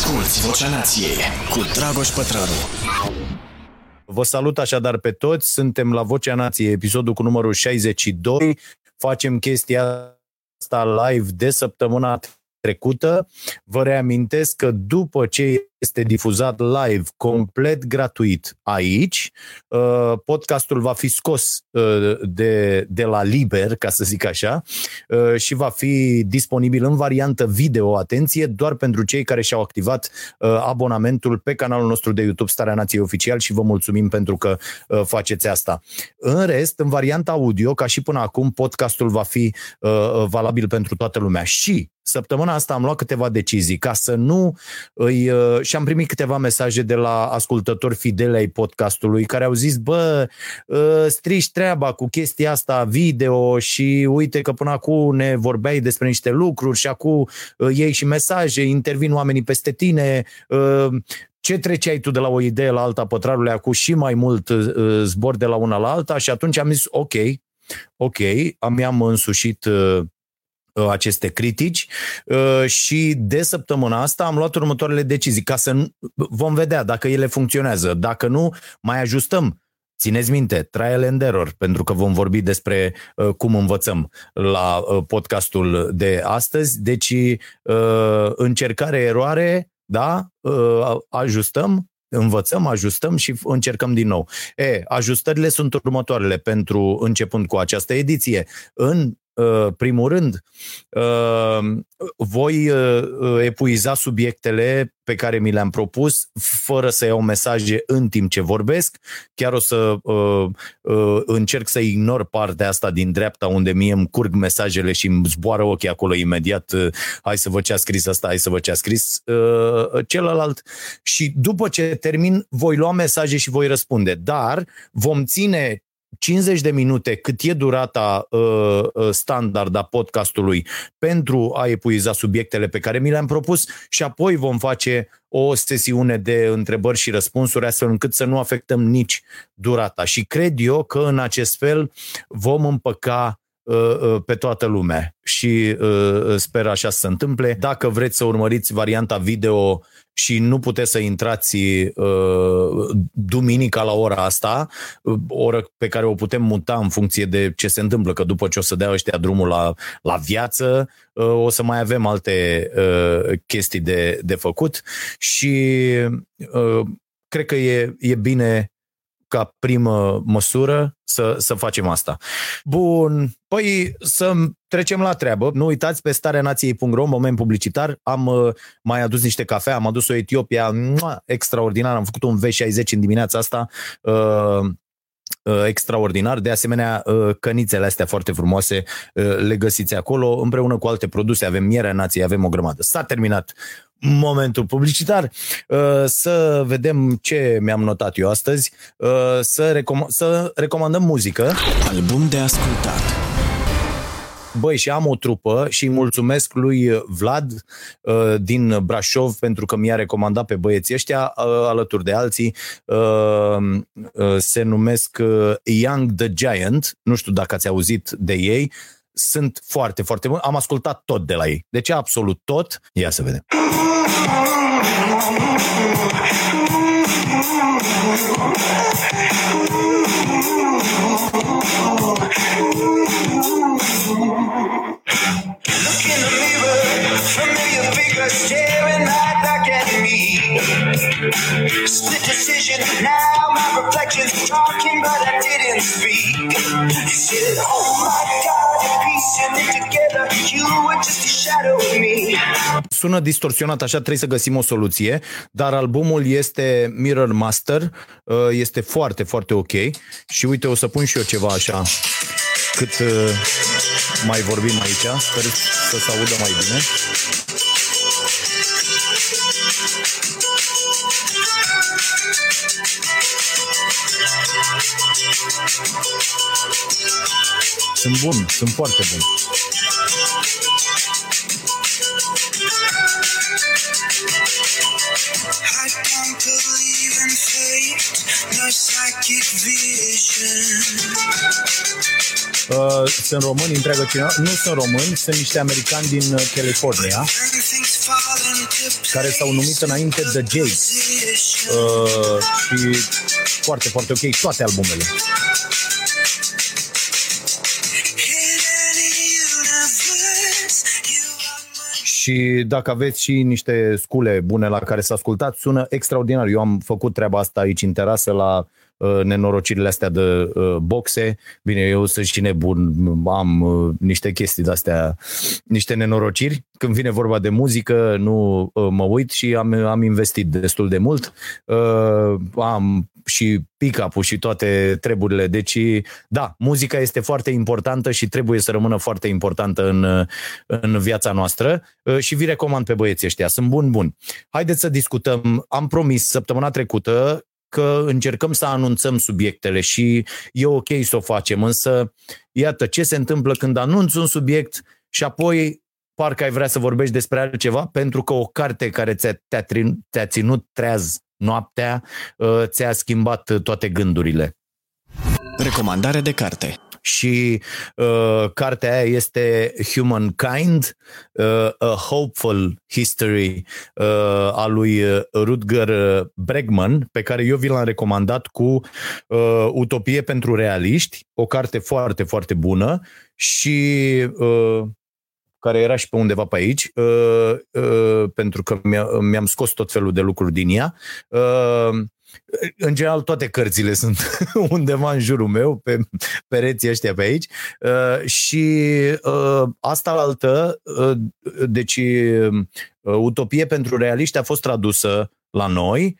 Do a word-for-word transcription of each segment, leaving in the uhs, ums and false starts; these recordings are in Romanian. Asculți Vocea Nației cu Dragoș Pătraru. Vă salut așadar pe toți, suntem la Vocea Nației, episodul cu numărul șaizeci și doi. Facem chestia asta live de săptămâna trecută. Vă reamintesc că după ce este difuzat live, complet gratuit aici, podcastul va fi scos de, de la liber, ca să zic așa, și va fi disponibil în variantă video, atenție, doar pentru cei care și-au activat abonamentul pe canalul nostru de YouTube Starea Nației Oficial și vă mulțumim pentru că faceți asta. În rest, în varianta audio, ca și până acum, podcastul va fi valabil pentru toată lumea și săptămâna asta am luat câteva decizii ca să nu îi... și am primit câteva mesaje de la ascultători fideli ai podcastului care au zis, bă, strici treaba cu chestia asta video și uite că până acum ne vorbeai despre niște lucruri și acum iei și mesaje, intervin oamenii peste tine, ce treceai tu de la o idee la alta, Pătrarule, acum și mai mult zbor de la una la alta. Și atunci am zis, ok, ok, mi-am însușit aceste critici și de săptămâna asta am luat următoarele decizii, ca să nu, vom vedea dacă ele funcționează, dacă nu, mai ajustăm. Țineți minte, trial and error, pentru că vom vorbi despre uh, cum învățăm la uh, podcastul de astăzi, deci uh, încercare, eroare, da, uh, ajustăm. Învățăm, ajustăm și încercăm din nou. E, ajustările sunt următoarele pentru începând cu această ediție. În uh, primul rând, uh, voi uh, epuiza subiectele pe care mi le-am propus fără să iau mesaje în timp ce vorbesc. Chiar o să uh, uh, încerc să ignor partea asta din dreapta unde mie îmi curg mesajele și îmi zboară ochii acolo imediat. Uh, hai să văd ce a scris asta, hai să văd ce a scris uh, celălalt. Și după ce termin, voi lua mesaje și voi răspunde. Dar vom ține cincizeci de minute, cât e durata uh, standard a podcastului, pentru a epuiza subiectele pe care mi le-am propus și apoi vom face o sesiune de întrebări și răspunsuri, astfel încât să nu afectăm nici durata. Și cred eu că în acest fel vom împăca pe toată lumea și sper așa să se întâmple. Dacă vreți să urmăriți varianta video și nu puteți să intrați duminica la ora asta, oră pe care o putem muta în funcție de ce se întâmplă, că după ce o să dea ăștia drumul la, la viață, o să mai avem alte chestii de, de făcut și cred că e, e bine ca primă măsură să, să facem asta. Bun, păi să trecem la treabă. Nu uitați, pe starea nației punct ro, moment publicitar, am mai adus niște cafea, am adus o Etiopia extraordinară, am făcut un V șaizeci în dimineața asta, uh, extraordinar. De asemenea, cănițele astea foarte frumoase le găsiți acolo, împreună cu alte produse. Avem Mierea Nației, avem o grămadă. S-a terminat momentul publicitar. Să vedem ce mi-am notat eu astăzi. Să, recom- să recomandăm muzică. Album de ascultat. Băi, și am o trupă și îi mulțumesc lui Vlad uh, din Brașov pentru că mi-a recomandat pe băieții ăștia, uh, alături de alții, uh, uh, se numesc uh, Young the Giant, nu știu dacă ați auzit de ei, sunt foarte, foarte buni, am ascultat tot de la ei, deci absolut tot, ia să vedem. Split decision, now my reflection's talking, but I didn't speak. You said, oh my God, you're piecing it together, you were just a shadow of me. Sună distorsionat, așa, trebuie să găsim o soluție, dar albumul este Mirror Master, este foarte, foarte ok. Și uite, o să pun și eu ceva așa, cât mai vorbim aici, sper să se audă mai bine. Sunt bun, sunt foarte bun. I don't believe in fate, no psychic vision. Uh, sunt români întreagă cineva? Nu sunt români, sunt niște americani din California care s-au numit înainte The Jazz. Uh, și foarte, foarte ok toate albumele. Și dacă aveți și niște scule bune la care să ascultați, sună extraordinar. Eu am făcut treaba asta aici în terasă la uh, nenorocirile astea de uh, boxe. Bine, eu sunt și nebun, am uh, niște chestii de-astea, niște nenorociri. Când vine vorba de muzică, nu uh, mă uit și am, am investit destul de mult. Uh, am și pick-up-ul și toate treburile. Deci, da, muzica este foarte importantă și trebuie să rămână foarte importantă în, în viața noastră și vi recomand pe băieții ăștia. Sunt buni, buni. Haideți să discutăm. Am promis săptămâna trecută că încercăm să anunțăm subiectele și e ok să o facem, însă iată ce se întâmplă când anunți un subiect și apoi parcă ai vrea să vorbești despre altceva pentru că o carte care ți-a, te-a ținut treaz noaptea ți-a schimbat toate gândurile. Recomandare de carte. Și uh, cartea aia este Humankind, uh, A Hopeful History uh, a lui Rutger Bregman, pe care eu vi l-am recomandat cu uh, Utopie pentru realiști, o carte foarte, foarte bună și... Uh, care era și pe undeva pe aici, uh, uh, pentru că mi-am scos tot felul de lucruri din ea. Uh, în general, toate cărțile sunt undeva în jurul meu, pe pereții ăștia pe aici. Uh, și uh, asta la altă, uh, deci uh, Utopie pentru realiști a fost tradusă la noi.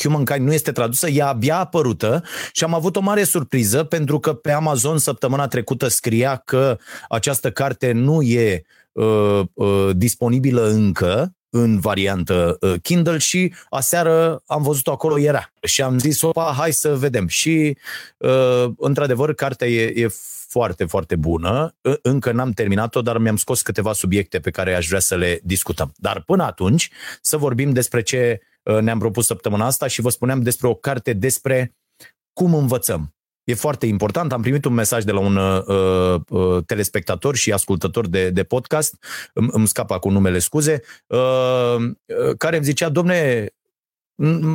Humankind nu este tradusă, ea abia apărută și am avut o mare surpriză pentru că pe Amazon săptămâna trecută scria că această carte nu e uh, uh, disponibilă încă în variantă uh, Kindle și aseară am văzut-o acolo, era. Și am zis, opa, hai să vedem. Și uh, într-adevăr, cartea e, e foarte, foarte bună. Încă n-am terminat-o, dar mi-am scos câteva subiecte pe care aș vrea să le discutăm. Dar până atunci să vorbim despre ce ne-am propus săptămâna asta și vă spuneam despre o carte despre cum învățăm. E foarte important. Am primit un mesaj de la un uh, uh, telespectator și ascultător de, de podcast, îmi, îmi scapă acum numele, scuze, uh, care îmi zicea, domne,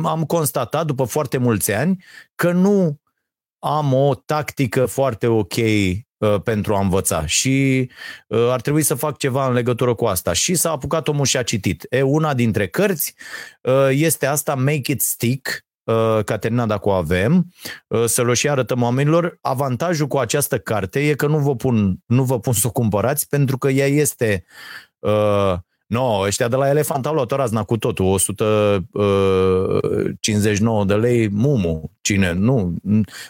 am constatat după foarte mulți ani că nu am o tactică foarte ok pentru a învăța și ar trebui să fac ceva în legătură cu asta. Și s-a apucat omul și a citit. E, una dintre cărți este asta, Make it Stick, Caterina, dacă o avem, să-l o și arătăm oamenilor. Avantajul cu această carte e că nu vă pun, nu vă pun să o cumpărați pentru că ea este... Uh, no, ăștia de la Elefant au luat o razna cu totul, o sută cincizeci și nouă de lei mumu. Cine? Nu,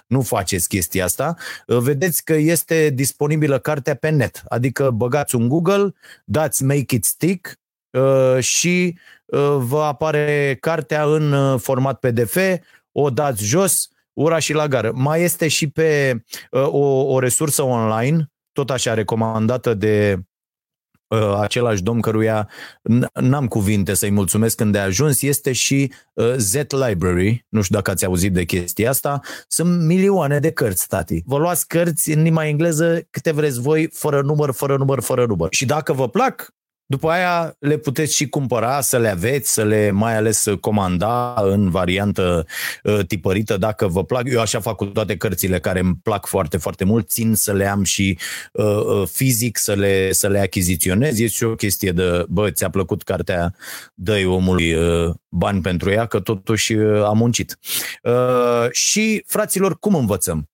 nu faceți chestia asta. Vedeți că este disponibilă cartea pe net, adică băgați un Google, dați Make it Stick și vă apare cartea în format P D F, o dați jos, ura și la gară. Mai este și pe o, o resursă online, tot așa recomandată de același domn căruia n-am cuvinte să-i mulțumesc când de ajuns, este și Z Library. Nu știu dacă ați auzit de chestia asta. Sunt milioane de cărți, tati. Vă luați cărți în limba engleză câte vreți voi, fără număr, fără număr, fără număr. Și dacă vă plac, după aia le puteți și cumpăra, să le aveți, să le mai ales comanda în variantă tipărită, dacă vă plac. Eu așa fac cu toate cărțile care îmi plac foarte, foarte mult. Țin să le am și uh, fizic, să le, să le achiziționez. E și o chestie de, bă, ți-a plăcut cartea, dă-i omului uh, bani pentru ea, că totuși uh, a muncit. Uh, și, fraților, cum învățăm?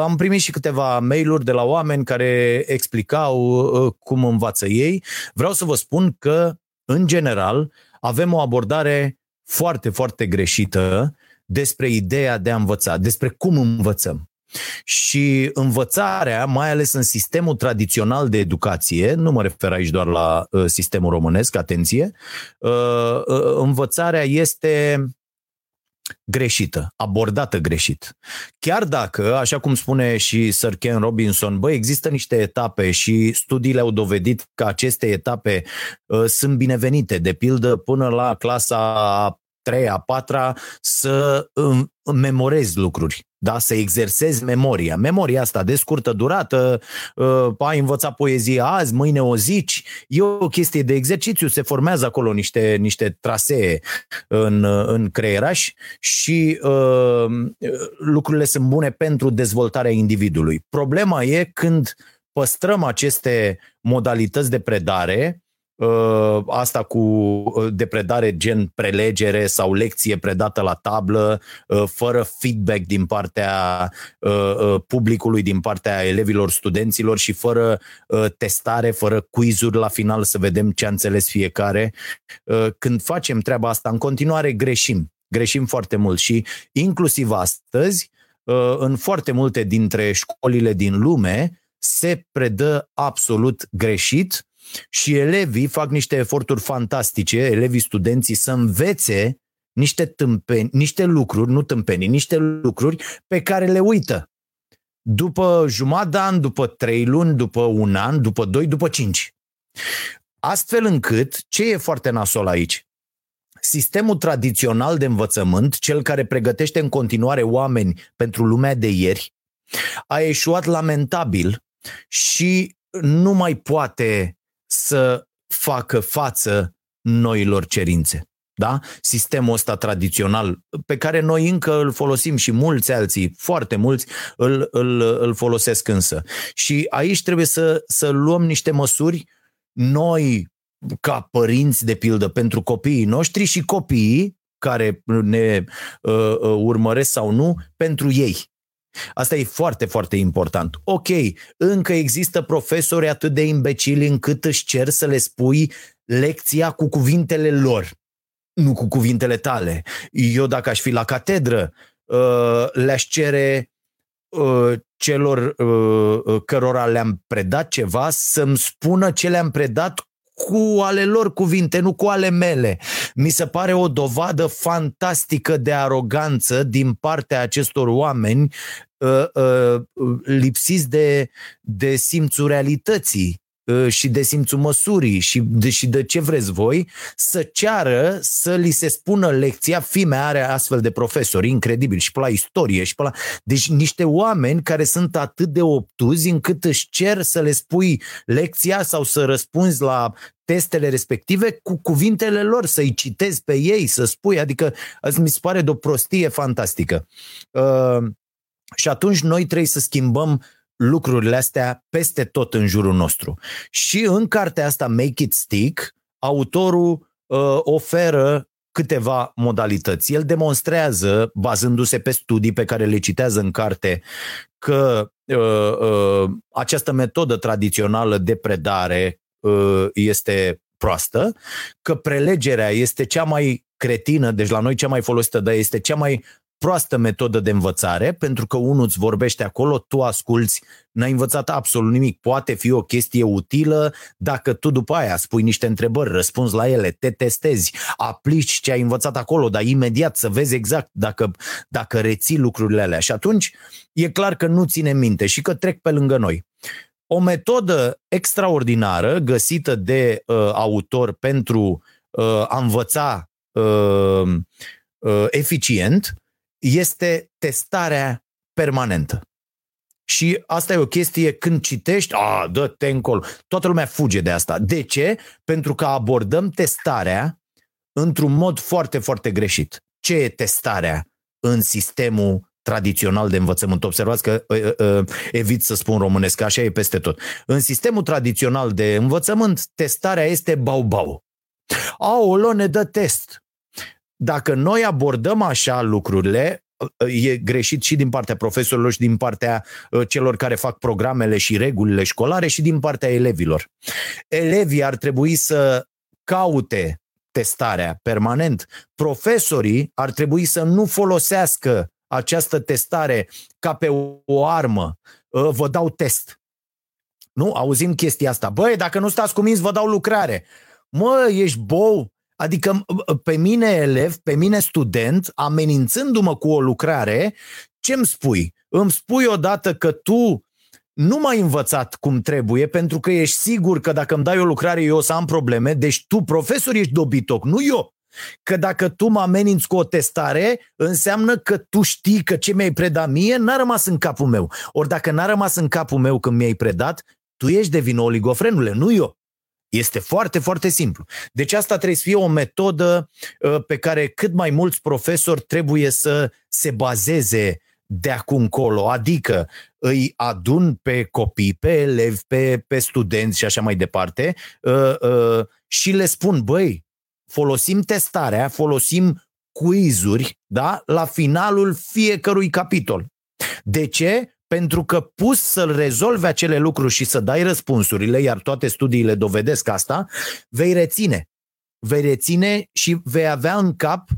Am primit și câteva mail-uri de la oameni care explicau cum învață ei. Vreau să vă spun că, în general, avem o abordare foarte, foarte greșită despre ideea de a învăța, despre cum învățăm. Și învățarea, mai ales în sistemul tradițional de educație, nu mă refer aici doar la sistemul românesc, atenție, învățarea este greșită, abordată greșit. Chiar dacă, așa cum spune și Sir Ken Robinson, bă, există niște etape și studiile au dovedit că aceste etape uh, sunt binevenite, de pildă până la clasa treia, patra, să memorezi lucruri, da? Să exersezi memoria. Memoria asta de scurtă durată, ai învățat poezie azi, mâine o zici, e o chestie de exercițiu, se formează acolo niște, niște trasee în, în creieraș și uh, lucrurile sunt bune pentru dezvoltarea individului. Problema e când păstrăm aceste modalități de predare, asta cu depredare gen prelegere sau lecție predată la tablă, fără feedback din partea publicului, din partea elevilor, studenților și fără testare, fără quizuri la final să vedem ce a înțeles fiecare. Când facem treaba asta, în continuare greșim, greșim foarte mult și inclusiv astăzi, în foarte multe dintre școlile din lume, se predă absolut greșit. Și elevii fac niște eforturi fantastice, elevii, studenții, să învețe niște tâmpeni, niște lucruri, nu tâmpenii, niște lucruri pe care le uită. După jumătate de an, după trei luni, după un an, după doi, după cinci. Astfel încât, ce e foarte nasol aici? Sistemul tradițional de învățământ, cel care pregătește în continuare oameni pentru lumea de ieri, a eșuat lamentabil și nu mai poate să facă față noilor cerințe. Da? Sistemul ăsta tradițional, pe care noi încă îl folosim și mulți alții, foarte mulți, îl, îl, îl folosesc însă. Și aici trebuie să, să luăm niște măsuri noi, ca părinți, de pildă, pentru copiii noștri și copiii care ne uh, urmăresc sau nu, pentru ei. Asta e foarte, foarte important. Ok, încă există profesori atât de imbecili încât își cer să le spui lecția cu cuvintele lor, nu cu cuvintele tale. Eu, dacă aș fi la catedră, le-aș cere celor cărora le-am predat ceva să-mi spună ce le-am predat cu ale lor cuvinte, nu cu ale mele. Mi se pare o dovadă fantastică de aroganță din partea acestor oameni uh, uh, lipsiți de, de simțul realității uh, și de simțul măsurii și de, și de ce vreți voi, să ceară să li se spună lecția. Fimea are astfel de profesori incredibil și pe la istorie și pe la... Deci niște oameni care sunt atât de obtuzi încât își cer să le spui lecția sau să răspunzi la testele respective cu cuvintele lor, să-i citezi pe ei, să spui, adică mi se pare de o prostie fantastică. Uh, și atunci noi trebuie să schimbăm lucrurile astea peste tot în jurul nostru. Și în cartea asta, Make it Stick, autorul uh, oferă câteva modalități. El demonstrează, bazându-se pe studii pe care le citează în carte, că uh, uh, această metodă tradițională de predare este proastă, că prelegerea este cea mai cretină, deci la noi cea mai folosită, dar este cea mai proastă metodă de învățare, pentru că unul îți vorbește acolo, tu asculți, n-ai învățat absolut nimic, poate fi o chestie utilă dacă tu după aia spui niște întrebări, răspunzi la ele, te testezi, aplici ce ai învățat acolo, dar imediat să vezi exact dacă, dacă reții lucrurile alea. Și atunci e clar că nu ține minte și că trec pe lângă noi. O metodă extraordinară găsită de uh, autor pentru uh, a învăța uh, uh, eficient este testarea permanentă. Și asta e o chestie, când citești, a, dă-te încolo, toată lumea fuge de asta. De ce? Pentru că abordăm testarea într-un mod foarte, foarte greșit. Ce e testarea în sistemul tradițional de învățământ? Observați că evit să spun românesc, așa e peste tot. În sistemul tradițional de învățământ, testarea este bau-bau. Aolo, ne dă test. Dacă noi abordăm așa lucrurile, e greșit și din partea profesorilor și din partea celor care fac programele și regulile școlare și din partea elevilor. Elevii ar trebui să caute testarea permanent. Profesorii ar trebui să nu folosească această testare ca pe o armă, vă dau test. Nu? Auzim chestia asta. Băi, dacă nu stați cu minți, vă dau lucrare. Mă, ești bou? Adică pe mine elev, pe mine student, amenințându-mă cu o lucrare, ce îmi spui? Îmi spui odată că tu nu m-ai învățat cum trebuie, pentru că ești sigur că dacă îmi dai o lucrare eu o să am probleme, deci tu, profesor, ești dobitoc, nu eu. Că dacă tu mă ameninți cu o testare, înseamnă că tu știi că ce mi-ai predat mie n-a rămas în capul meu. Ori dacă n-a rămas în capul meu când mi-ai predat, tu ești de vină, oligofrenule, nu eu. Este foarte, foarte simplu. Deci asta trebuie să fie o metodă pe care cât mai mulți profesori trebuie să se bazeze de acum încolo, adică îi adun pe copii, pe elevi, pe, pe studenți și așa mai departe și le spun, băi, folosim testarea, folosim quizuri, da? La finalul fiecărui capitol. De ce? Pentru că pus să-l rezolvi acele lucruri și să dai răspunsurile, iar toate studiile dovedesc asta, vei reține. Vei reține și vei avea în cap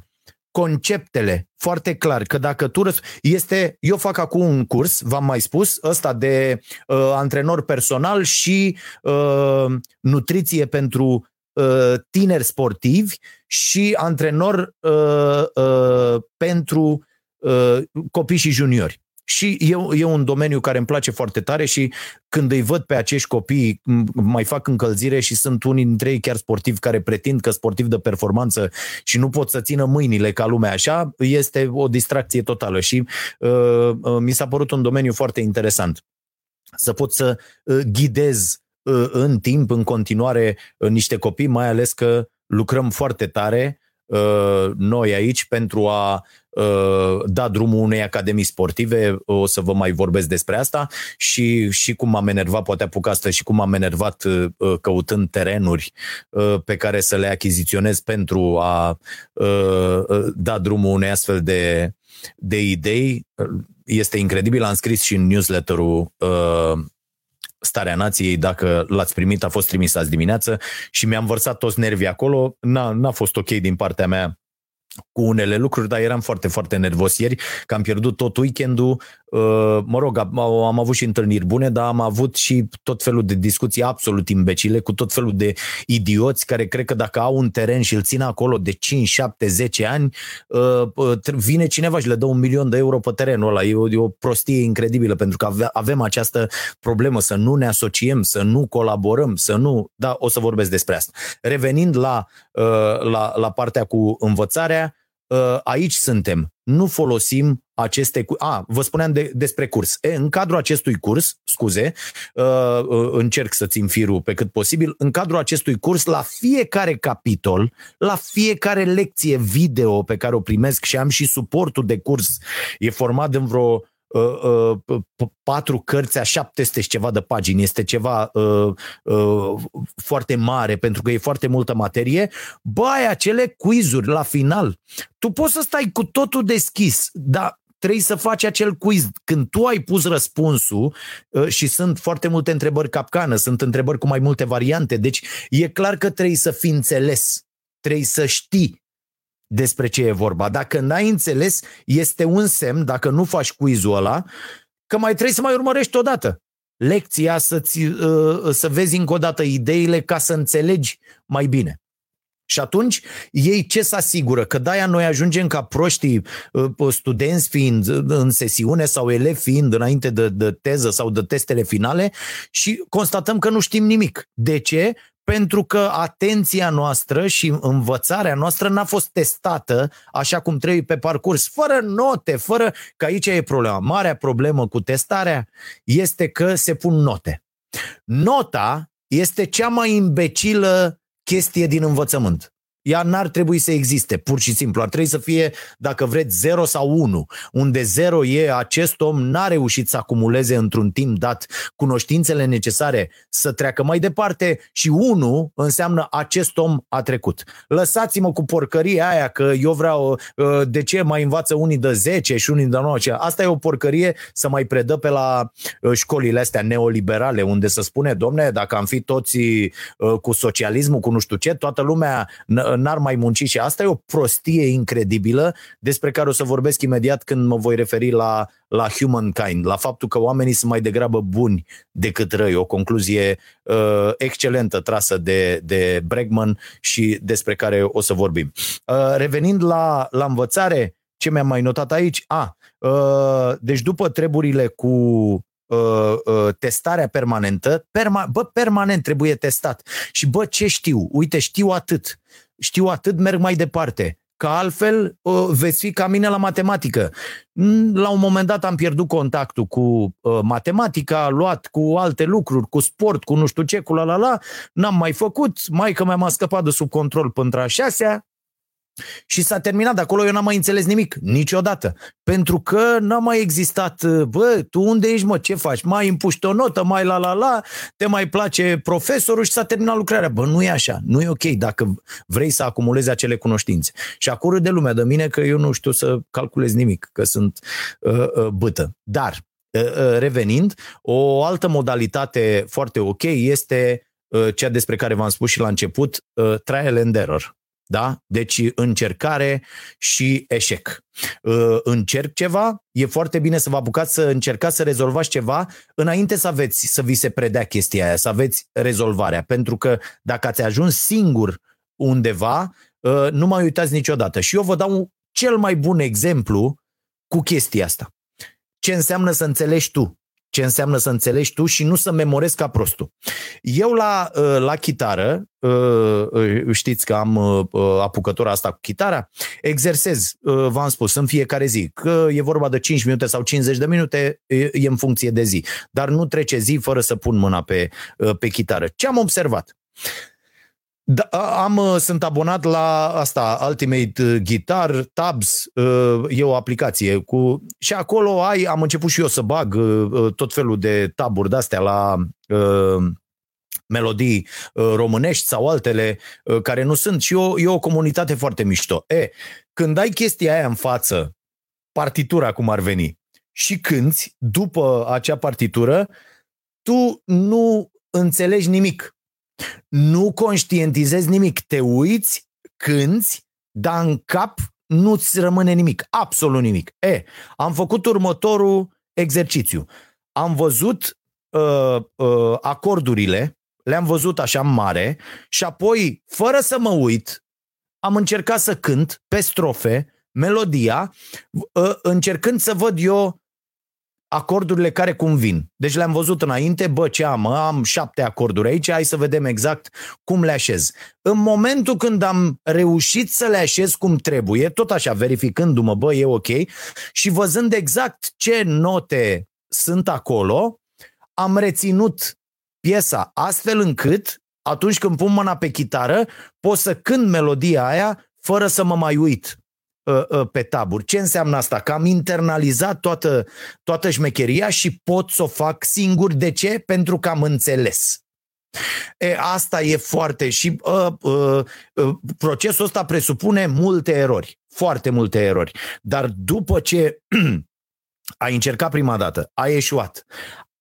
conceptele foarte clar, că dacă tu răsp- este, eu fac acum un curs, v-am mai spus, ăsta de uh, antrenor personal și uh, nutriție pentru uh, tineri sportivi și antrenor uh, uh, pentru uh, copii și juniori. Și eu, e un domeniu care îmi place foarte tare și când îi văd pe acești copii, mai fac încălzire și sunt unii dintre ei chiar sportivi care pretind că sportivi de performanță și nu pot să țină mâinile ca lumea așa, este o distracție totală și uh, mi s-a părut un domeniu foarte interesant. Să pot să uh, ghidez uh, în timp, în continuare, uh, niște copii, mai ales că lucrăm foarte tare uh, noi aici pentru a da drumul unei academii sportive, o să vă mai vorbesc despre asta și, și cum m-am enervat, poate apuc asta, și cum m-am enervat căutând terenuri pe care să le achiziționez pentru a da drumul unei astfel de, de idei. Este incredibil, am scris și în newsletterul Starea Nației, dacă l-ați primit, a fost trimis azi dimineață și mi-am vărsat toți nervii acolo, n-a, n-a fost ok din partea mea cu unele lucruri, dar eram foarte, foarte nervos ieri, că am pierdut tot weekendul. Mă rog, am avut și întâlniri bune, dar am avut și tot felul de discuții absolut imbecile cu tot felul de idioți care cred că dacă au un teren și îl țin acolo de cinci, șapte, zece ani, vine cineva și le dă un milion de euro pe terenul ăla. E o, e o prostie incredibilă, pentru că avem această problemă să nu ne asociem, să nu colaborăm, să nu... Da, o să vorbesc despre asta. Revenind la, la, la partea cu învățarea, aici suntem. Nu folosim aceste... A, vă spuneam de, despre curs. E, în cadrul acestui curs, scuze, încerc să țin firul pe cât posibil, în cadrul acestui curs, la fiecare capitol, la fiecare lecție video pe care o primesc și am și suportul de curs, e format în vreo patru cărți a șapte sute și ceva de pagini, este ceva uh, uh, foarte mare pentru că e foarte multă materie. Băi, acele quizuri la final, tu poți să stai cu totul deschis, dar trebuie să faci acel quiz. Când tu ai pus răspunsul uh, și sunt foarte multe întrebări capcană, sunt întrebări cu mai multe variante, deci e clar că trebuie să fii înțeles, trebuie să știi despre ce e vorba. Dacă n-ai înțeles, este un semn, dacă nu faci quiz-ul ăla, că mai trebuie să mai urmărești odată lecția, să-ți, să vezi încă o dată ideile ca să înțelegi mai bine. Și atunci ei ce se asigură? Că de-aia noi ajungem ca proștii, studenți fiind în sesiune sau elevi fiind înainte de, de teză sau de testele finale și constatăm că nu știm nimic. De ce? Pentru că atenția noastră și învățarea noastră n-a fost testată așa cum trebuie pe parcurs, fără note, fără... Că aici e problema. Marea problemă cu testarea este că se pun note. Nota este cea mai imbecilă chestie din învățământ. Ea n-ar trebui să existe, pur și simplu. Ar trebui să fie, dacă vreți, zero sau unu, unde zero e acest om n-a reușit să acumuleze într-un timp dat cunoștințele necesare să treacă mai departe și unu înseamnă acest om a trecut. Lăsați-mă cu porcăria aia că eu vreau, de ce mai învață unii de zece și unii de nouă. Asta e o porcărie, să mai predă pe la școlile astea neoliberale, unde se spune, domne, dacă am fi toți cu socialismul, cu nu știu ce, toată lumea... N- n-ar mai munci și asta e o prostie incredibilă despre care o să vorbesc imediat când mă voi referi la, la Humankind, la faptul că oamenii sunt mai degrabă buni decât răi, o concluzie uh, excelentă trasă de, de Bregman și despre care o să vorbim. Uh, revenind la, la învățare, ce mi-am mai notat aici? A, uh, deci după treburile cu Uh, uh, testarea permanentă, perma- bă, permanent trebuie testat. Și bă, ce știu? Uite, știu atât. Știu atât, merg mai departe. Că altfel uh, veți fi ca mine la matematică. La un moment dat am pierdut contactul cu uh, matematica, luat cu alte lucruri, cu sport, cu nu știu ce, cu la la la. N-am mai făcut, maică mea m-a scăpat de sub control până a șasea. Și s-a terminat de acolo, eu n-am mai înțeles nimic, niciodată, pentru că n-a mai existat, bă, tu unde ești, mă, ce faci, mai împuști o notă, mai la la la, te mai place profesorul și s-a terminat lucrarea. Bă, nu e așa, nu e ok dacă vrei să acumulezi acele cunoștințe. Și acolo de lumea de mine că eu nu știu să calculez nimic, că sunt uh, uh, bâtă. Dar, uh, uh, revenind, o altă modalitate foarte ok este uh, cea despre care v-am spus și la început, uh, trial and error. Da? Deci încercare și eșec. Încerc ceva, e foarte bine să vă apucați să încercați să rezolvați ceva înainte să aveți, să vi se predea chestia aia, să aveți rezolvarea. Pentru că dacă ați ajuns singur undeva, nu mai uitați niciodată. Și eu vă dau cel mai bun exemplu cu chestia asta. Ce înseamnă să înțelegi tu? Ce înseamnă să înțelegi tu și nu să memorezi ca prostul. Eu la, la chitară, știți că am apucătura asta cu chitara, exersez, v-am spus, în fiecare zi, că e vorba de cinci minute sau cincizeci de minute, e în funcție de zi, dar nu trece zi fără să pun mâna pe, pe chitară. Ce am observat? Da, am, sunt abonat la asta, Ultimate Guitar, Tabs, e o aplicație cu, și acolo ai, am început și eu să bag tot felul de taburi de-astea la melodii românești sau altele care nu sunt și eu, e o comunitate foarte mișto. E, când ai chestia aia în față, partitura cum ar veni, și cânti după acea partitură, tu nu înțelegi nimic. Nu conștientizezi nimic, te uiți, cânți, dar în cap nu-ți rămâne nimic, absolut nimic. E, am făcut următorul exercițiu. Am văzut uh, uh, acordurile, le-am văzut așa mare și apoi, fără să mă uit, am încercat să cânt pe strofe melodia, uh, încercând să văd eu acordurile care cum vin. Deci le-am văzut înainte, bă, ce am, am șapte acorduri aici, hai să vedem exact cum le așez. În momentul când am reușit să le așez cum trebuie, tot așa, verificându-mă, bă, e ok, și văzând exact ce note sunt acolo, am reținut piesa astfel încât, atunci când pun mâna pe chitară, pot să cânt melodia aia fără să mă mai uit pe taburi. Ce înseamnă asta? Că am internalizat toată, toată șmecheria și pot să o fac singur. De ce? Pentru că am înțeles. E, asta e foarte... Și uh, uh, uh, procesul ăsta presupune multe erori. Foarte multe erori. Dar după ce ai încercat prima dată, ai eșuat,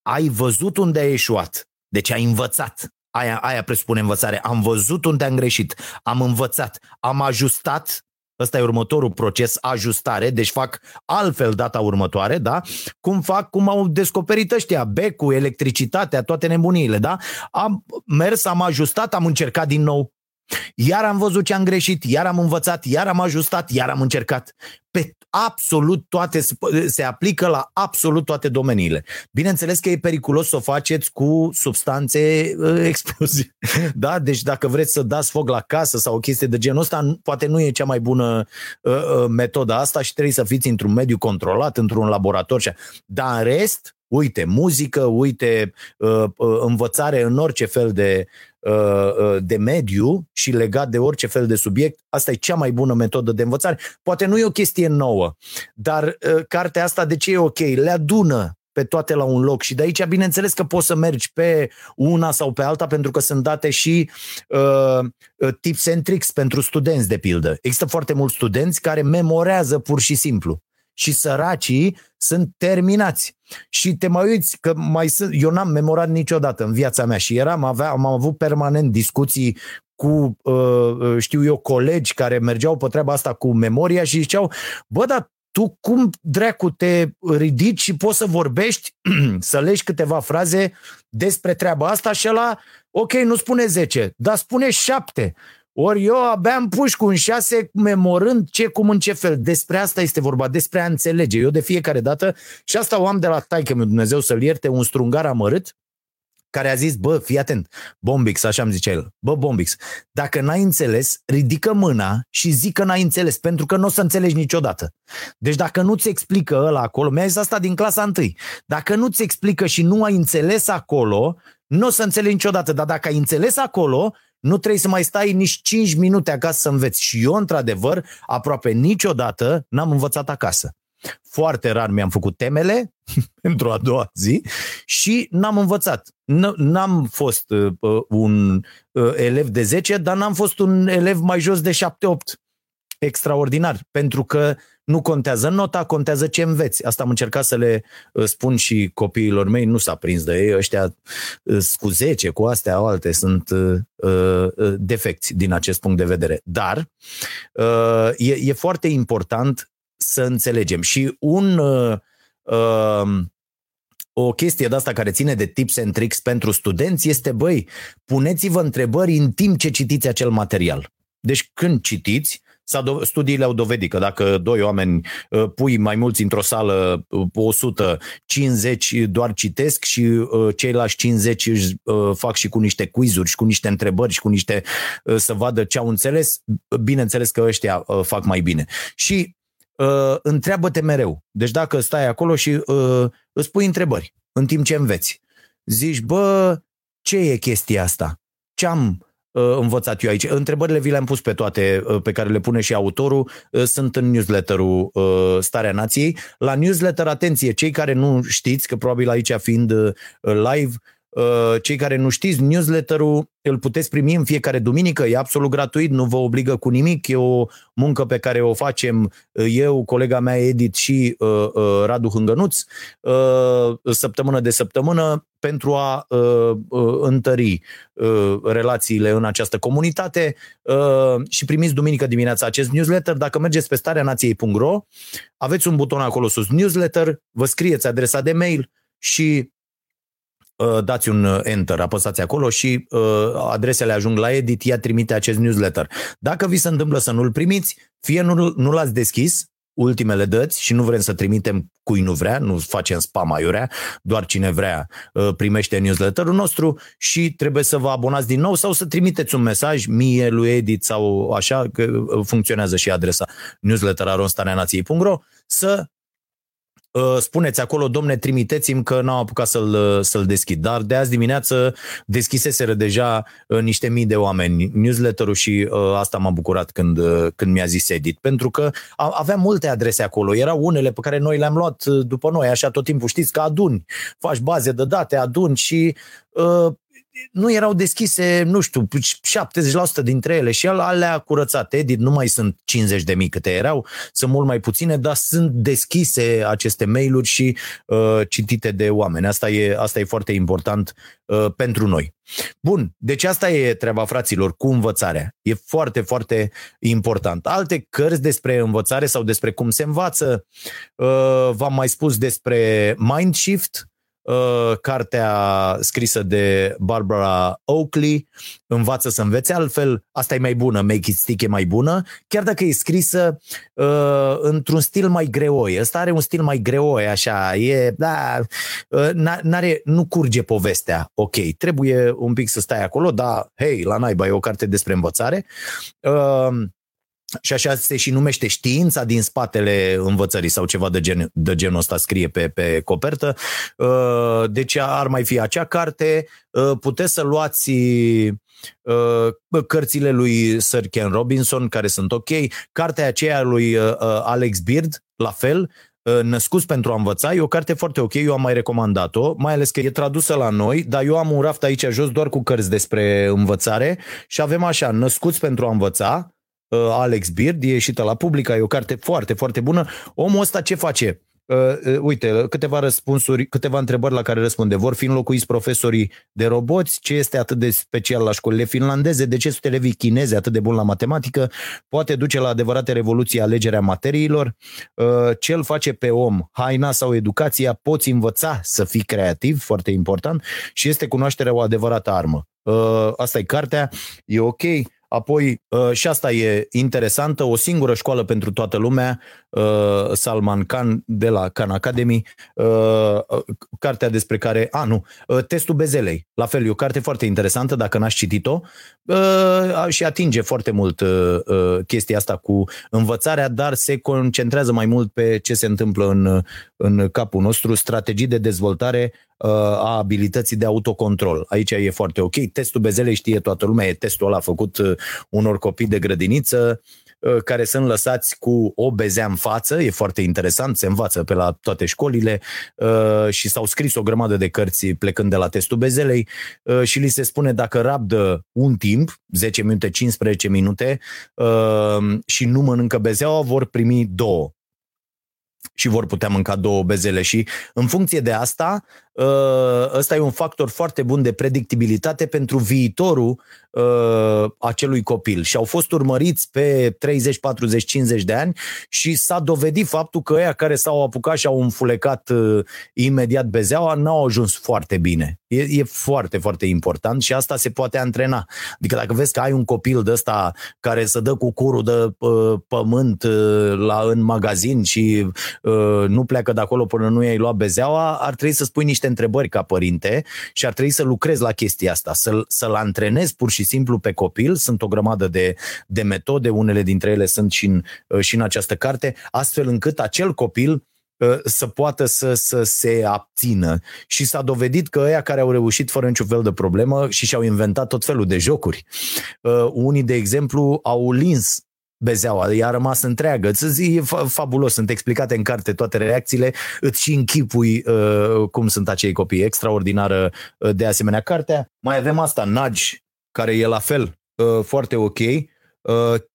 ai văzut unde ai eșuat, deci ai învățat. Aia, aia presupune învățare. Am văzut unde am greșit, am învățat, am ajustat. Ăsta e următorul proces, ajustare, deci fac altfel data următoare, da? Cum fac, cum au descoperit ăștia, becul, electricitatea, toate nebuniile, da? Am mers, am ajustat, am încercat din nou, iar am văzut ce am greșit, iar am învățat, iar am ajustat, iar am încercat. Pe absolut toate, se aplică la absolut toate domeniile. Bineînțeles că e periculos să o faceți cu substanțe explozive. Da? Deci dacă vreți să dați foc la casă sau o chestie de genul ăsta, poate nu e cea mai bună metoda asta și trebuie să fiți într-un mediu controlat, într-un laborator. Dar în rest, uite, muzică, uite, învățare în orice fel de, de mediu și legat de orice fel de subiect, asta e cea mai bună metodă de învățare. Poate nu e o chestie nouă, dar cartea asta de ce e ok? Le adună pe toate la un loc și de aici, bineînțeles că poți să mergi pe una sau pe alta pentru că sunt date și uh, tips and tricks pentru studenți, de pildă. Există foarte mulți studenți care memorează pur și simplu. Și săracii sunt terminați. Și te mai uiți că mai sunt, eu n-am memorat niciodată în viața mea și eram, aveam, am avut permanent discuții cu, știu eu, colegi care mergeau pe treaba asta cu memoria și ziceau, bă, dar tu cum dracu te ridici și poți să vorbești, să legi câteva fraze despre treaba asta și ăla, ok, nu spune zece, dar spune șapte. Ori eu abia am puș cu un șase, memorând ce, cum, în ce fel. Despre asta este vorba, despre a înțelege. Eu de fiecare dată, și asta o am de la taică-miu, Dumnezeu să-l ierte, un strungar amărât, care a zis, bă, fii atent, Bombix, așa îmi zicea el, bă, Bombix, dacă n-ai înțeles, ridică mâna și zic că n-ai înțeles, pentru că nu o să înțelegi niciodată. Deci dacă nu-ți explică ăla acolo, mi-a zis asta din clasa întâi, dacă nu-ți explică și nu ai înțeles acolo, nu o să înțelegi niciodată, dar dacă ai înțeles acolo, nu trebuie să mai stai nici cinci minute acasă să înveți. Și eu, într-adevăr, aproape niciodată n-am învățat acasă. Foarte rar mi-am făcut temele pentru a doua zi și n-am învățat. N-am fost uh, un uh, elev de zece, dar n-am fost un elev mai jos de șapte opt. Extraordinar, pentru că nu contează nota, contează ce înveți. Asta am încercat să le spun și copiilor mei, nu s-a prins de ei, ăștia cu zece, cu astea, alte, sunt uh, defecți din acest punct de vedere. Dar uh, e, e foarte important să înțelegem. Și un uh, uh, o chestie de asta care ține de tips and tricks pentru studenți este, băi, puneți-vă întrebări în timp ce citiți acel material. Deci când citiți, studiile au dovedit că dacă doi oameni pui mai mulți într-o sală, o sută cincizeci doar citesc și ceilalți cincizeci își fac și cu niște quizuri și cu niște întrebări și cu niște să vadă ce au înțeles, bineînțeles că ăștia fac mai bine. Și uh, întreabă-te mereu. Deci dacă stai acolo și uh, îți pui întrebări în timp ce înveți, zici, bă, ce e chestia asta? Ce am învățat eu aici? Întrebările vi le-am pus pe toate, pe care le pune și autorul, sunt în newsletterul Starea Nației. La newsletter, atenție, cei care nu știți, că probabil aici fiind live, cei care nu știți, newsletterul îl puteți primi în fiecare duminică, e absolut gratuit, nu vă obligă cu nimic, e o muncă pe care o facem eu, colega mea Edit și uh, uh, Radu Hângănuț, uh, săptămână de săptămână, pentru a uh, uh, întări uh, relațiile în această comunitate uh, și primiți duminică dimineața acest newsletter. Dacă mergeți pe starea nației punct ro, aveți un buton acolo sus, newsletter, vă scrieți adresa de mail și dați un enter, apăsați acolo și uh, adresele ajung la Edit, ea trimite acest newsletter. Dacă vi se întâmplă să nu-l primiți, fie nu, nu l-ați deschis, ultimele dăți, și nu vrem să trimitem cui nu vrea, nu facem spam aiurea, doar cine vrea uh, primește newsletterul nostru și trebuie să vă abonați din nou sau să trimiteți un mesaj mie, lui Edit sau așa, că funcționează și adresa newsletter punct ro, să spuneți acolo, domne, trimiteți-mi că n-am apucat să-l, să-l deschid. Dar de azi dimineață deschiseseră deja niște mii de oameni newsletter-ul și asta m-a bucurat când, când mi-a zis Edit, pentru că aveam multe adrese acolo, erau unele pe care noi le-am luat după noi, așa tot timpul, știți că aduni, faci baze de date, aduni și uh, nu erau deschise, nu știu, șaptezeci la sută dintre ele și alea curățate. Edit, nu mai sunt cincizeci de mii câte erau, sunt mult mai puține, dar sunt deschise aceste mail-uri și uh, citite de oameni. Asta e, asta e foarte important uh, pentru noi. Bun, deci asta e treaba, fraților, cu învățarea. E foarte, foarte important. Alte cărți despre învățare sau despre cum se învață, uh, v-am mai spus despre Mindshift, cartea scrisă de Barbara Oakley, Învață să înveți altfel, asta e mai bună, Make it Stick e mai bună, chiar dacă e scrisă uh, într-un stil mai greoi. Ăsta are un stil mai greoi, așa, e, da, uh, n-are, nu curge povestea, ok, trebuie un pic să stai acolo, dar, hei, la naiba, e o carte despre învățare. Uh, Și așa se și numește, Știința din spatele învățării sau ceva de, gen, de genul ăsta scrie pe, pe copertă. Deci ar mai fi acea carte. Puteți să luați cărțile lui Sir Ken Robinson, care sunt ok. Cartea aceea lui Alex Beard, la fel, Născuți pentru a învăța, e o carte foarte ok, eu am mai recomandat-o, mai ales că e tradusă la noi, dar eu am un raft aici jos doar cu cărți despre învățare și avem așa, Născuți pentru a învăța, Alex Beard, e ieșită la Publica, e o carte foarte, foarte bună. Omul ăsta ce face? Uh, uite, câteva răspunsuri, câteva întrebări la care răspunde. Vor fi înlocuiți profesorii de roboți? Ce este atât de special la școlile finlandeze? De ce sunt elevii chinezi atât de buni la matematică? Poate duce la adevărate revoluții alegerea materiilor? Uh, ce îl face pe om? Haina sau educația? Poți învăța să fii creativ, foarte important, și este cunoașterea o adevărată armă. Uh, asta e cartea, e ok. Apoi, și asta e interesantă, o singură școală pentru toată lumea, Salman Khan de la Khan Academy, cartea despre care, a nu, testul Bezelei, la fel, e o carte foarte interesantă dacă n-ați citit-o și atinge foarte mult chestia asta cu învățarea, dar se concentrează mai mult pe ce se întâmplă în, în capul nostru, strategii de dezvoltare a abilității de autocontrol. Aici e foarte ok. Testul Bezelei știe toată lumea, e testul ăla făcut unor copii de grădiniță care sunt lăsați cu o bezea în față, e foarte interesant, se învață pe la toate școlile și s-au scris o grămadă de cărți plecând de la testul Bezelei și li se spune dacă rabdă un timp, zece minute, cincisprezece minute și nu mănâncă bezeaua, vor primi două. Și vor putea mânca două bezele și în funcție de asta, ăsta e un factor foarte bun de predictibilitate pentru viitorul acelui copil. Și au fost urmăriți pe treizeci, patruzeci, cincizeci de ani și s-a dovedit faptul că ăia care s-au apucat și au înfulecat imediat bezeaua n-au ajuns foarte bine. E, e foarte, foarte important și asta se poate antrena. Adică dacă vezi că ai un copil de ăsta care se dă cu curul de pământ la, în magazin și nu pleacă de acolo până nu i-ai luat bezeaua, ar trebui să spui niște întrebări ca părinte și ar trebui să lucrezi la chestia asta, să-l, să-l antrenezi pur și simplu pe copil. Sunt o grămadă de, de metode, unele dintre ele sunt și în, și în această carte, astfel încât acel copil să poată să, să se abțină. Și s-a dovedit că ăia care au reușit fără niciun fel de problemă și și-au inventat tot felul de jocuri. Unii, de exemplu, au lins bezeaua, i-a rămas întreagă. E fabulos, sunt explicate în carte toate reacțiile, îți și închipui uh, cum sunt acei copii. Extraordinară uh, de asemenea cartea. Mai avem asta, Nudge, care e la fel uh, foarte ok. Uh,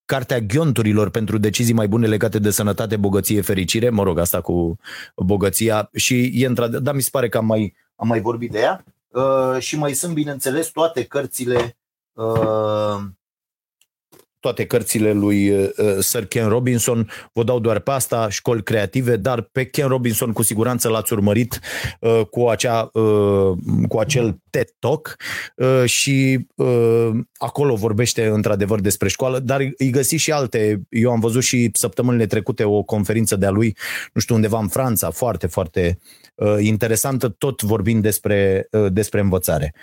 cartea ghionturilor pentru decizii mai bune legate de sănătate, bogăție, fericire. Mă rog, asta cu bogăția. Și e într- dar mi se pare că am mai, am mai vorbit de ea. Uh, și mai sunt, bineînțeles, toate cărțile... Uh, toate cărțile lui Sir Ken Robinson, vă dau doar pe asta, școli creative, dar pe Ken Robinson cu siguranță l-ați urmărit uh, cu, acea, uh, cu acel TED Talk uh, și uh, acolo vorbește într-adevăr despre școală, dar îi găsi și alte. Eu am văzut și săptămânile trecute o conferință de-a lui, nu știu, undeva în Franța, foarte, foarte uh, interesantă, tot vorbind despre, uh, despre învățare.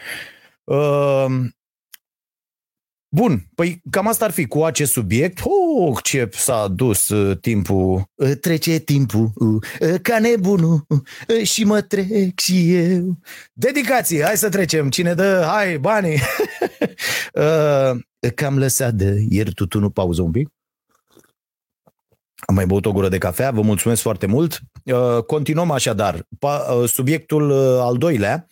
Uh, Bun, păi cam asta ar fi cu acest subiect. Oh, ce s-a dus uh, timpul. Uh, trece timpul uh, uh, ca nebunul uh, și mă trec și eu. Dedicații, hai să trecem. Cine dă, hai, banii. uh, cam lăsat de ieri tutunul, pauză un pic. Am mai băut o gură de cafea, vă mulțumesc foarte mult. Continuăm așadar subiectul al doilea